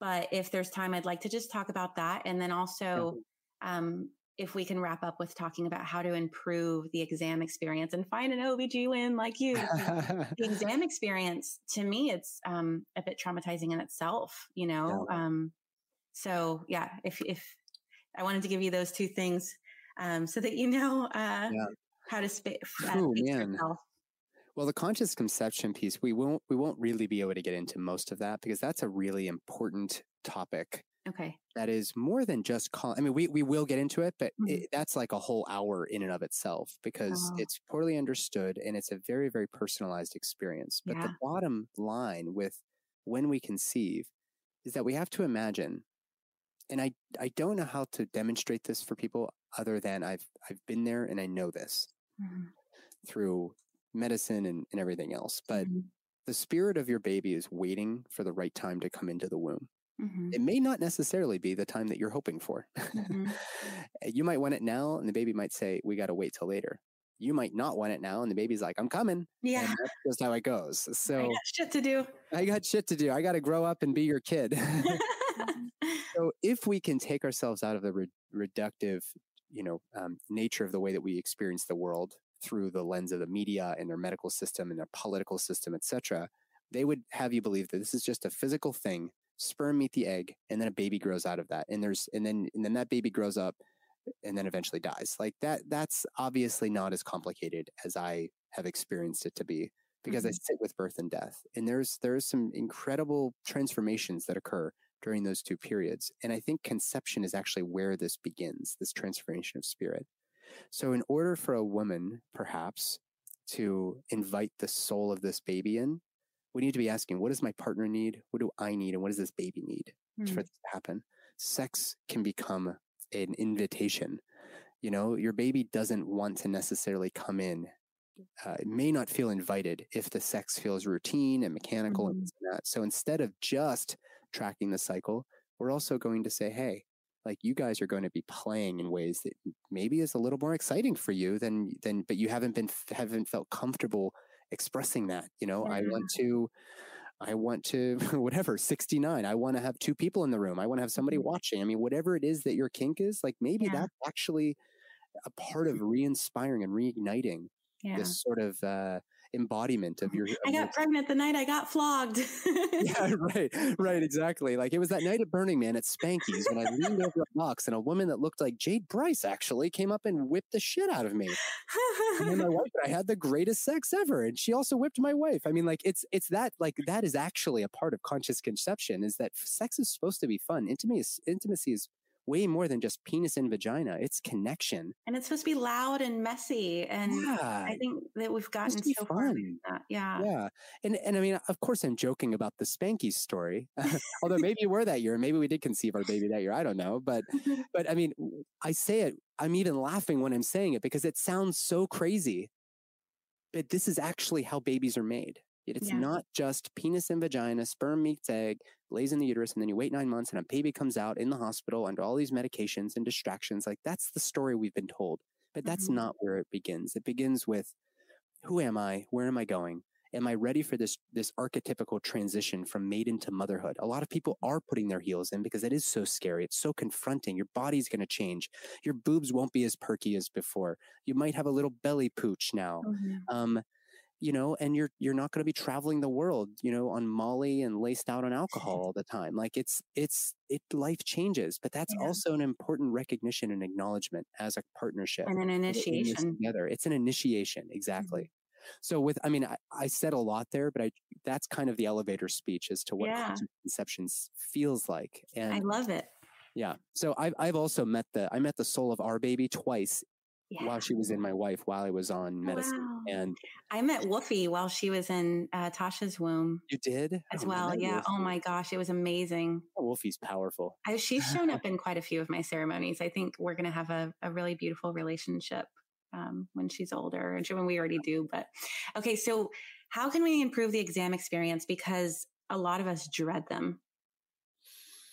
but if there's time, I'd like to just talk about that. And then also, mm-hmm. um, if we can wrap up with talking about how to improve the exam experience and find an O B G Y N like you. The exam experience, to me, it's um, a bit traumatizing in itself, you know? Yeah. Um, so yeah, if, if I wanted to give you those two things um, so that you know uh, yeah. how to speak uh, Ooh, yourself. Well, the conscious conception piece, we won't, we won't really be able to get into most of that because that's a really important topic. Okay. That is more than just call. I mean, we, we will get into it, but mm-hmm. it, that's like a whole hour in and of itself because oh. it's poorly understood and it's a very, very personalized experience. But yeah. the bottom line with when we conceive is that we have to imagine, and I, I don't know how to demonstrate this for people other than I've, I've been there and I know this mm-hmm. through medicine and, and everything else. But mm-hmm. the spirit of your baby is waiting for the right time to come into the womb. Mm-hmm. It may not necessarily be the time that you're hoping for. Mm-hmm. You might want it now, and the baby might say, we got to wait till later. You might not want it now, and the baby's like, I'm coming. Yeah. And that's just how it goes. So I got shit to do. I got shit to do. I got to grow up and be your kid. So if we can take ourselves out of the re- reductive, you know, um, nature of the way that we experience the world through the lens of the media and their medical system and their political system, et cetera, they would have you believe that this is just a physical thing. Sperm meet the egg, and then a baby grows out of that, and there's and then and then that baby grows up, and then eventually dies. Like that. That's obviously not as complicated as I have experienced it to be, because mm-hmm. I sit with birth and death, and there's there's some incredible transformations that occur during those two periods, and I think conception is actually where this begins, this transformation of spirit. So, in order for a woman, perhaps, to invite the soul of this baby in. We need to be asking, what does my partner need? What do I need? And what does this baby need mm-hmm. for this to happen? Sex can become an invitation. You know, your baby doesn't want to necessarily come in. Uh, it may not feel invited if the sex feels routine and mechanical mm-hmm. and this and that. So instead of just tracking the cycle, we're also going to say, hey, like you guys are going to be playing in ways that maybe is a little more exciting for you than, than but you haven't been, haven't felt comfortable expressing that, you know, yeah. I want to, I want to, whatever, sixty-nine, I want to have two people in the room. I want to have somebody watching. I mean, whatever it is that your kink is, like maybe yeah. that's actually a part of re-inspiring and reigniting yeah. this sort of uh, embodiment of your. Of I got your... pregnant the night I got flogged. Yeah, right, right, exactly. Like it was that night at Burning Man at Spanky's when I leaned over a box and a woman that looked like Jade Bryce actually came up and whipped the shit out of me. And then my wife and I had the greatest sex ever, and she also whipped my wife. I mean, like it's it's that like that is actually a part of conscious conception, is that sex is supposed to be fun. Intimacy is, intimacy is way more than just penis and vagina. It's connection. And it's supposed to be loud and messy. And yeah. I think that we've gotten so far from that. Yeah. Yeah. And, and I mean, of course, I'm joking about the Spanky story. Although maybe we were that year. Maybe we did conceive our baby that year. I don't know. But, but I mean, I say it, I'm even laughing when I'm saying it because it sounds so crazy. But this is actually how babies are made. It's yeah. not just penis and vagina, sperm meets egg, lays in the uterus, and then you wait nine months and a baby comes out in the hospital under all these medications and distractions. Like that's the story we've been told, but that's mm-hmm. not where it begins. It begins with, who am I? Where am I going? Am I ready for this, this archetypical transition from maiden to motherhood? A lot of people are putting their heels in because it is so scary. It's so confronting. Your body's going to change. Your boobs won't be as perky as before. You might have a little belly pooch now. Mm-hmm. Um, You know, and you're you're not going to be traveling the world, you know, on Molly and laced out on alcohol all the time. Like it's it's it life changes, but that's yeah. also an important recognition and acknowledgement as a partnership and an initiation together. It's an initiation, exactly. Mm-hmm. So with, I mean, I, I said a lot there, but I that's kind of the elevator speech as to what yeah. conception feels like. And I love it. Yeah. So I've I've also met the I met the soul of our baby twice. Yeah. While she was in my wife, while I was on medicine. Wow. And I met Woofie while she was in uh, Tasha's womb. You did? As oh, well. Yeah. Woofie. Oh my gosh. It was amazing. Oh, Woofie's powerful. I, she's shown up in quite a few of my ceremonies. I think we're going to have a, a really beautiful relationship um, when she's older, and when we already do, but okay. So how can we improve the exam experience? Because a lot of us dread them,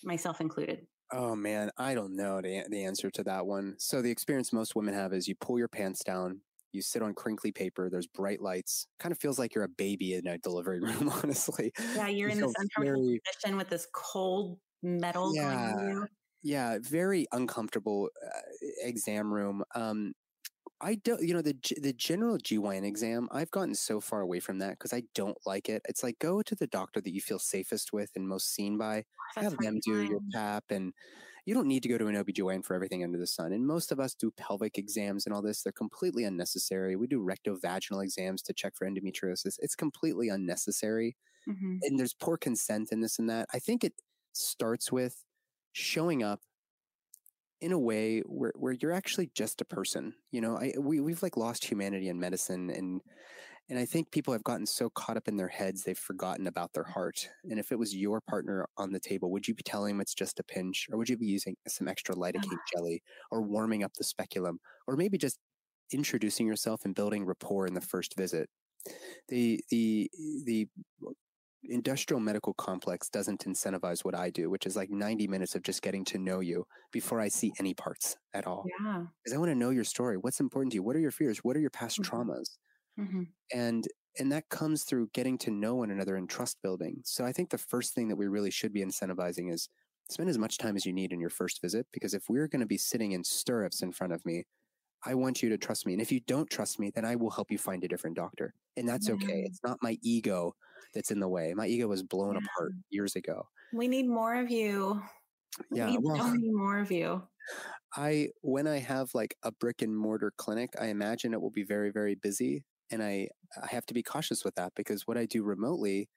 myself included. Oh man, I don't know the, the answer to that one. So the experience most women have is you pull your pants down, you sit on crinkly paper, there's bright lights, kind of feels like you're a baby in a delivery room, honestly. Yeah, you're you in this uncomfortable very, position with this cold metal. Yeah, going on. Yeah, very uncomfortable uh, exam room. Um, I don't, you know, the the general G Y N exam, I've gotten so far away from that because I don't like it. It's like, go to the doctor that you feel safest with and most seen by. That's have them do time. Your P A P, and you don't need to go to an O B G Y N for everything under the sun. And most of us do pelvic exams and all this. They're completely unnecessary. We do rectovaginal exams to check for endometriosis. It's completely unnecessary. Mm-hmm. And there's poor consent in this and that. I think it starts with showing up in a way where, where you're actually just a person. You know, I, we, we've like lost humanity in medicine, and, and I think people have gotten so caught up in their heads, they've forgotten about their heart. And if it was your partner on the table, would you be telling them it's just a pinch, or would you be using some extra lidocaine jelly, or warming up the speculum, or maybe just introducing yourself and building rapport in the first visit? The, the, the, industrial medical complex doesn't incentivize what I do, which is like ninety minutes of just getting to know you before I see any parts at all. Yeah. Because I want to know your story. What's important to you? What are your fears? What are your past mm-hmm. traumas? Mm-hmm. And and that comes through getting to know one another and trust building. So I think the first thing that we really should be incentivizing is spend as much time as you need in your first visit, because if we're going to be sitting in stirrups in front of me, I want you to trust me. And if you don't trust me, then I will help you find a different doctor. And that's mm-hmm. okay. It's not my ego that's in the way. My ego was blown yeah. apart years ago. We need more of you. We yeah, need well, so many more of you. I when I have like a brick and mortar clinic, I imagine it will be very, very busy, and I I have to be cautious with that, because what I do remotely,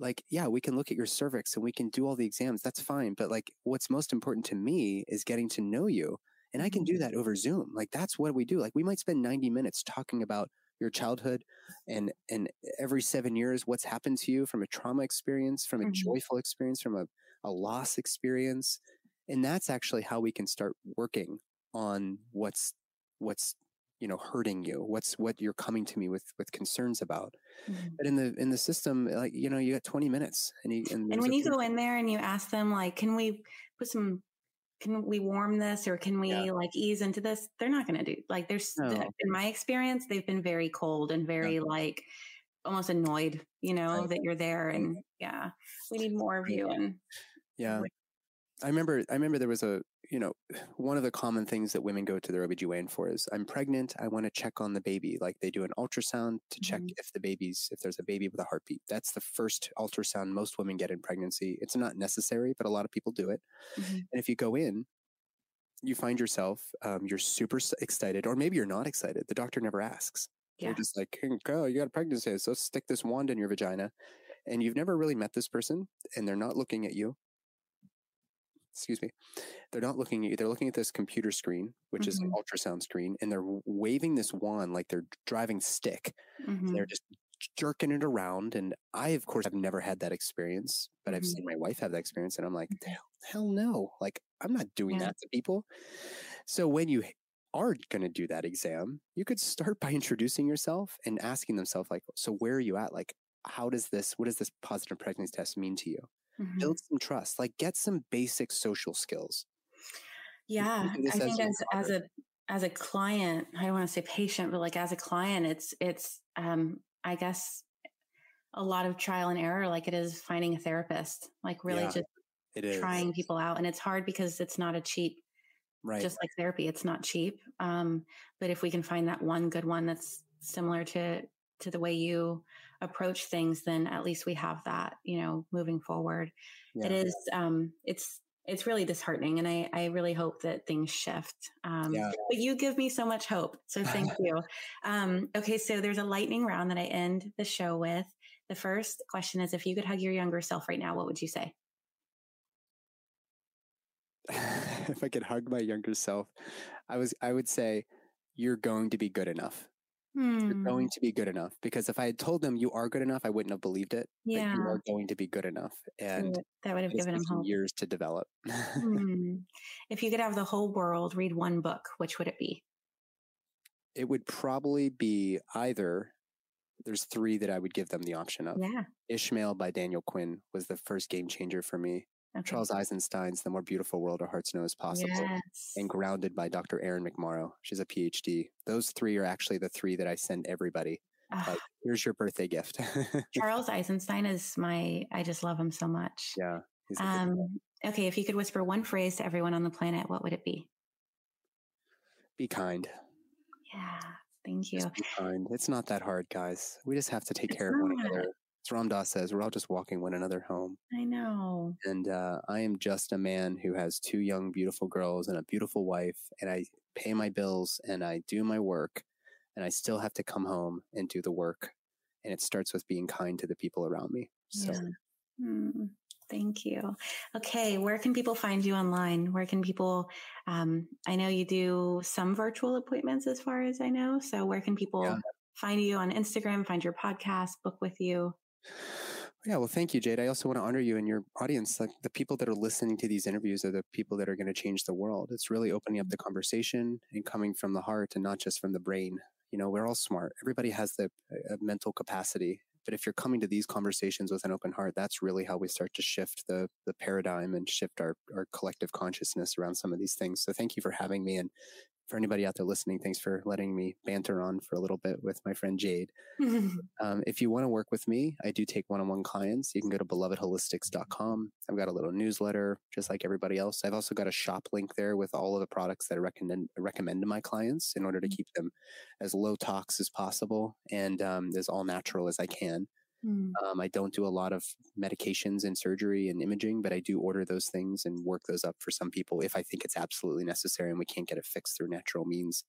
like yeah, we can look at your cervix and we can do all the exams. That's fine, but like what's most important to me is getting to know you, and I can do that over Zoom. Like that's what we do. Like we might spend ninety minutes talking about your childhood, and and every seven years, what's happened to you from a trauma experience, from a mm-hmm. joyful experience, from a, a loss experience. And that's actually how we can start working on what's, what's, you know, hurting you, what's, what you're coming to me with, with concerns about. Mm-hmm. But in the, in the system, like, you know, you got twenty minutes and you, and, and when you go in there and you ask them, like, can we put some, can we warm this, or can we yeah. like ease into this? They're not going to do like there's no. in my experience, they've been very cold and very yeah. like almost annoyed, you know, right. that you're there. And yeah, we need more of you. And yeah, I remember, I remember there was a, you know, one of the common things that women go to their O B G Y N for is, I'm pregnant, I want to check on the baby. Like they do an ultrasound to check mm-hmm. if the baby's, if there's a baby with a heartbeat. That's the first ultrasound most women get in pregnancy. It's not necessary, but a lot of people do it. Mm-hmm. And if you go in, you find yourself, um, you're super excited, or maybe you're not excited. The doctor never asks. Yeah. They're just like, hey, girl, you got a pregnancy, so let's stick this wand in your vagina. And you've never really met this person, and they're not looking at you. Excuse me. They're not looking at you. They're looking at this computer screen, which mm-hmm. is an ultrasound screen, and they're waving this wand like they're driving stick. Mm-hmm. And they're just jerking it around. And I, of course, have never had that experience, but mm-hmm. I've seen my wife have that experience. And I'm like, hell, hell no. Like, I'm not doing yeah. that to people. So when you are going to do that exam, you could start by introducing yourself and asking themselves, like, so where are you at? Like, how does this, what does this positive pregnancy test mean to you? Mm-hmm. Build some trust, like get some basic social skills. Yeah. I think as, as a, as a client, I don't want to say patient, but like as a client, it's, it's, um, I guess a lot of trial and error, like it is finding a therapist, like really yeah, just it is. trying people out. And it's hard because it's not a cheap, right. just like therapy, it's not cheap. Um, but if we can find that one good one that's similar to, to the way you approach things, then at least we have that, you know, moving forward. Yeah. It is, um, it's, it's really disheartening. And I, I really hope that things shift. Um, yeah. But you give me so much hope. So thank you. Um, okay. So there's a lightning round that I end the show with. The first question is, if you could hug your younger self right now, what would you say? If I could hug my younger self, I was, I would say, you're going to be good enough. You're going to be good enough, because if I had told them you are good enough, I wouldn't have believed it. Yeah. Like, you are going to be good enough. And that would have given them hope. Years to develop. Mm. If you could have the whole world read one book, which would it be? It would probably be either, there's three that I would give them the option of. Yeah. Ishmael by Daniel Quinn was the first game changer for me. Okay. Charles Eisenstein's The More Beautiful World Our Hearts Know Is Possible, yes. and Grounded by Doctor Erin McMorrow. She's a P H D. Those three are actually the three that I send everybody. Uh, like, here's your birthday gift. Charles Eisenstein is my, I just love him so much. Yeah. He's a um, good okay. If you could whisper one phrase to everyone on the planet, what would it be? Be kind. Yeah. Thank you. Just be kind. It's not that hard, guys. We just have to take it's care of one another. It. As Ram Dass says, we're all just walking one another home. I know. And uh, I am just a man who has two young, beautiful girls and a beautiful wife, and I pay my bills and I do my work, and I still have to come home and do the work. And it starts with being kind to the people around me. So, yeah. mm, thank you. Okay. Where can people find you online? Where can people, um, I know you do some virtual appointments as far as I know. So where can people yeah. find you on Instagram, find your podcast, book with you? Yeah. Well, thank you, Jade. I also want to honor you and your audience. Like, the people that are listening to these interviews are the people that are going to change the world. It's really opening up the conversation and coming from the heart and not just from the brain. You know, we're all smart. Everybody has the uh, mental capacity, but if you're coming to these conversations with an open heart, that's really how we start to shift the the paradigm and shift our, our collective consciousness around some of these things. So thank you for having me. And for anybody out there listening, thanks for letting me banter on for a little bit with my friend Jade. um, if you want to work with me, I do take one-on-one clients. You can go to beloved holistics dot com. I've got a little newsletter, just like everybody else. I've also got a shop link there with all of the products that I recommend, recommend to my clients in order to keep them as low tox as possible and um, as all natural as I can. Mm. Um, I don't do a lot of medications and surgery and imaging, but I do order those things and work those up for some people if I think it's absolutely necessary and we can't get it fixed through natural means.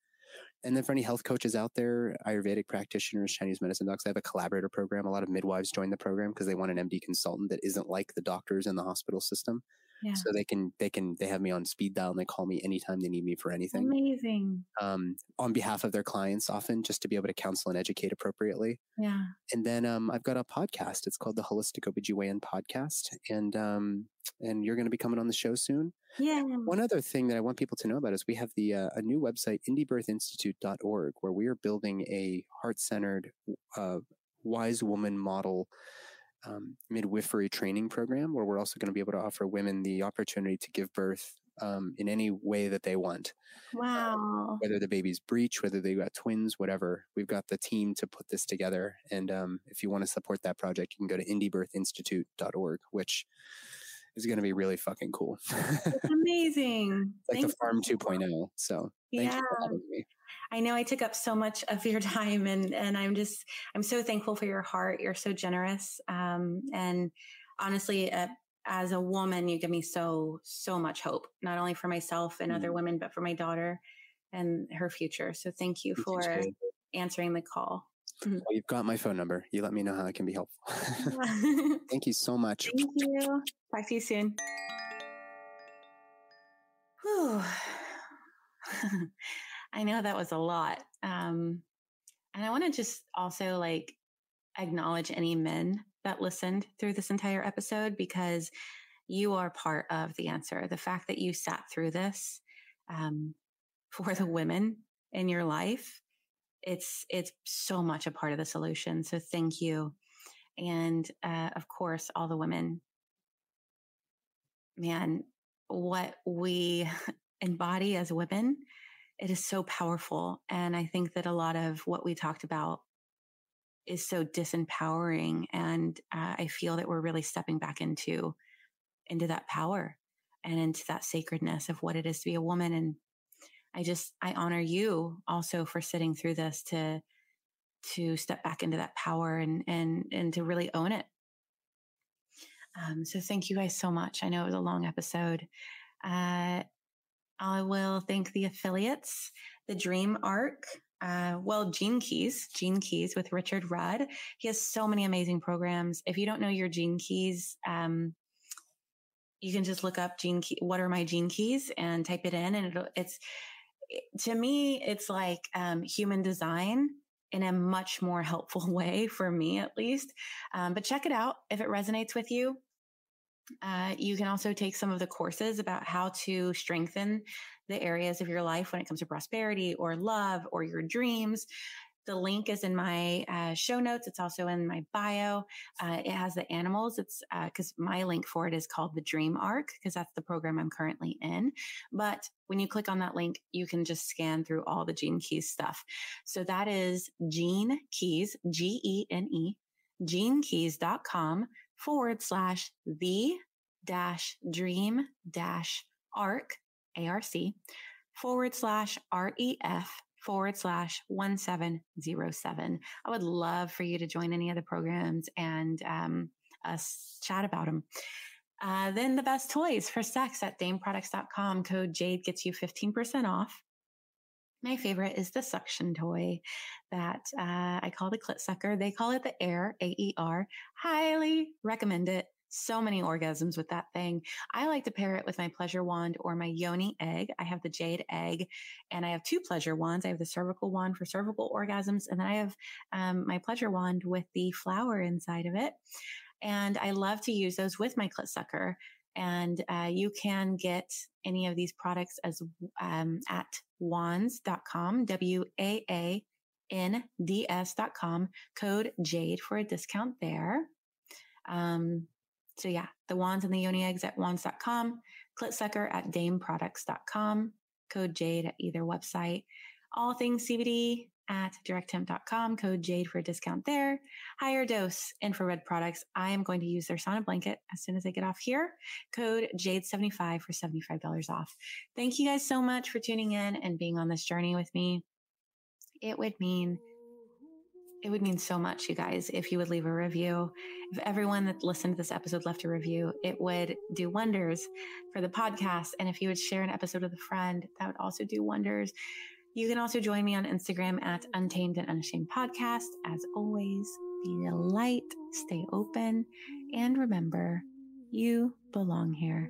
And then for any health coaches out there, Ayurvedic practitioners, Chinese medicine docs, I have a collaborator program. A lot of midwives join the program because they want an M D consultant that isn't like the doctors in the hospital system. Yeah. So they can, they can, they have me on speed dial and they call me anytime they need me for anything. Amazing. Um, on behalf of their clients, often just to be able to counsel and educate appropriately. Yeah. And then, um, I've got a podcast. It's called the Holistic O B G Y N Podcast. And, um, and you're going to be coming on the show soon. Yeah. One other thing that I want people to know about is we have the, uh, a new website, Indie Birth Institute dot org, where we are building a heart-centered, uh, wise woman model Um, midwifery training program, where we're also going to be able to offer women the opportunity to give birth um, in any way that they want. Wow. Um, whether the baby's breech, whether they got twins, whatever. We've got the team to put this together. And um, if you want to support that project, you can go to Indie Birth Institute dot org, which is going to be really fucking cool. It's amazing. It's like thank the Farm you. two point oh. So thank yeah. you for having me. I know I took up so much of your time, and, and I'm just, I'm so thankful for your heart. You're so generous. Um, and honestly, uh, as a woman, you give me so, so much hope, not only for myself and mm. other women, but for my daughter and her future. So thank you for answering the call. Mm-hmm. Well, you've got my phone number. You let me know how I can be helpful. Thank you so much. Thank you. Talk to you soon. Whew. I know that was a lot. Um, and I want to just also like acknowledge any men that listened through this entire episode, because you are part of the answer. The fact that you sat through this um, for the women in your life, it's, it's so much a part of the solution. So thank you. And, uh, of course, all the women, man, what we embody as women, it is so powerful. And I think that a lot of what we talked about is so disempowering. And, uh, I feel that we're really stepping back into, into that power and into that sacredness of what it is to be a woman. And I just, I honor you also for sitting through this to, to step back into that power and, and, and to really own it. Um, so thank you guys so much. I know it was a long episode. Uh, I will thank the affiliates, the Dream Arc, uh, well, Gene Keys, Gene Keys with Richard Rudd. He has so many amazing programs. If you don't know your Gene Keys, um, you can just look up Gene Key, what are my Gene Keys, and type it in. And it'll, it's, to me, it's like um, human design in a much more helpful way, for me at least. Um, but check it out if it resonates with you. Uh, you can also take some of the courses about how to strengthen the areas of your life when it comes to prosperity or love or your dreams. The link is in my uh, show notes. It's also in my bio. Uh, it has the animals. It's because uh, my link for it is called the Dream Arc, because that's the program I'm currently in. But when you click on that link, you can just scan through all the Gene Keys stuff. So that is Gene Keys, G E N E, gene keys dot com forward slash the dash dream dash arc, A R C, forward slash R E F, forward slash one seven zero seven. I would love for you to join any of the programs and um, us chat about them. Uh, then the best toys for sex at dame products dot com. Code Jade gets you fifteen percent off. My favorite is the suction toy that uh, I call the clit sucker. They call it the air, A E R. Highly recommend it. So many orgasms with that thing. I like to pair it with my pleasure wand or my yoni egg. I have the jade egg, and I have two pleasure wands. I have the cervical wand for cervical orgasms, and then I have um, my pleasure wand with the flower inside of it. And I love to use those with my clit sucker. And uh, you can get any of these products as um, at wands dot com, W A A N D S dot com, code Jade for a discount there. Um, So yeah, the wands and the yoni eggs at wands dot com, clit sucker at dame products dot com, code Jade at either website, all things C B D at direct hemp dot com, code Jade for a discount there, higher dose infrared products. I am going to use their sauna blanket as soon as I get off here, code Jade seventy-five for seventy-five dollars off. Thank you guys so much for tuning in and being on this journey with me. It would mean It would mean so much, you guys, if you would leave a review. If everyone that listened to this episode left a review, it would do wonders for the podcast. And if you would share an episode with a friend, that would also do wonders. You can also join me on Instagram at Untamed and Unashamed Podcast. As always, be a light, stay open, and remember, you belong here.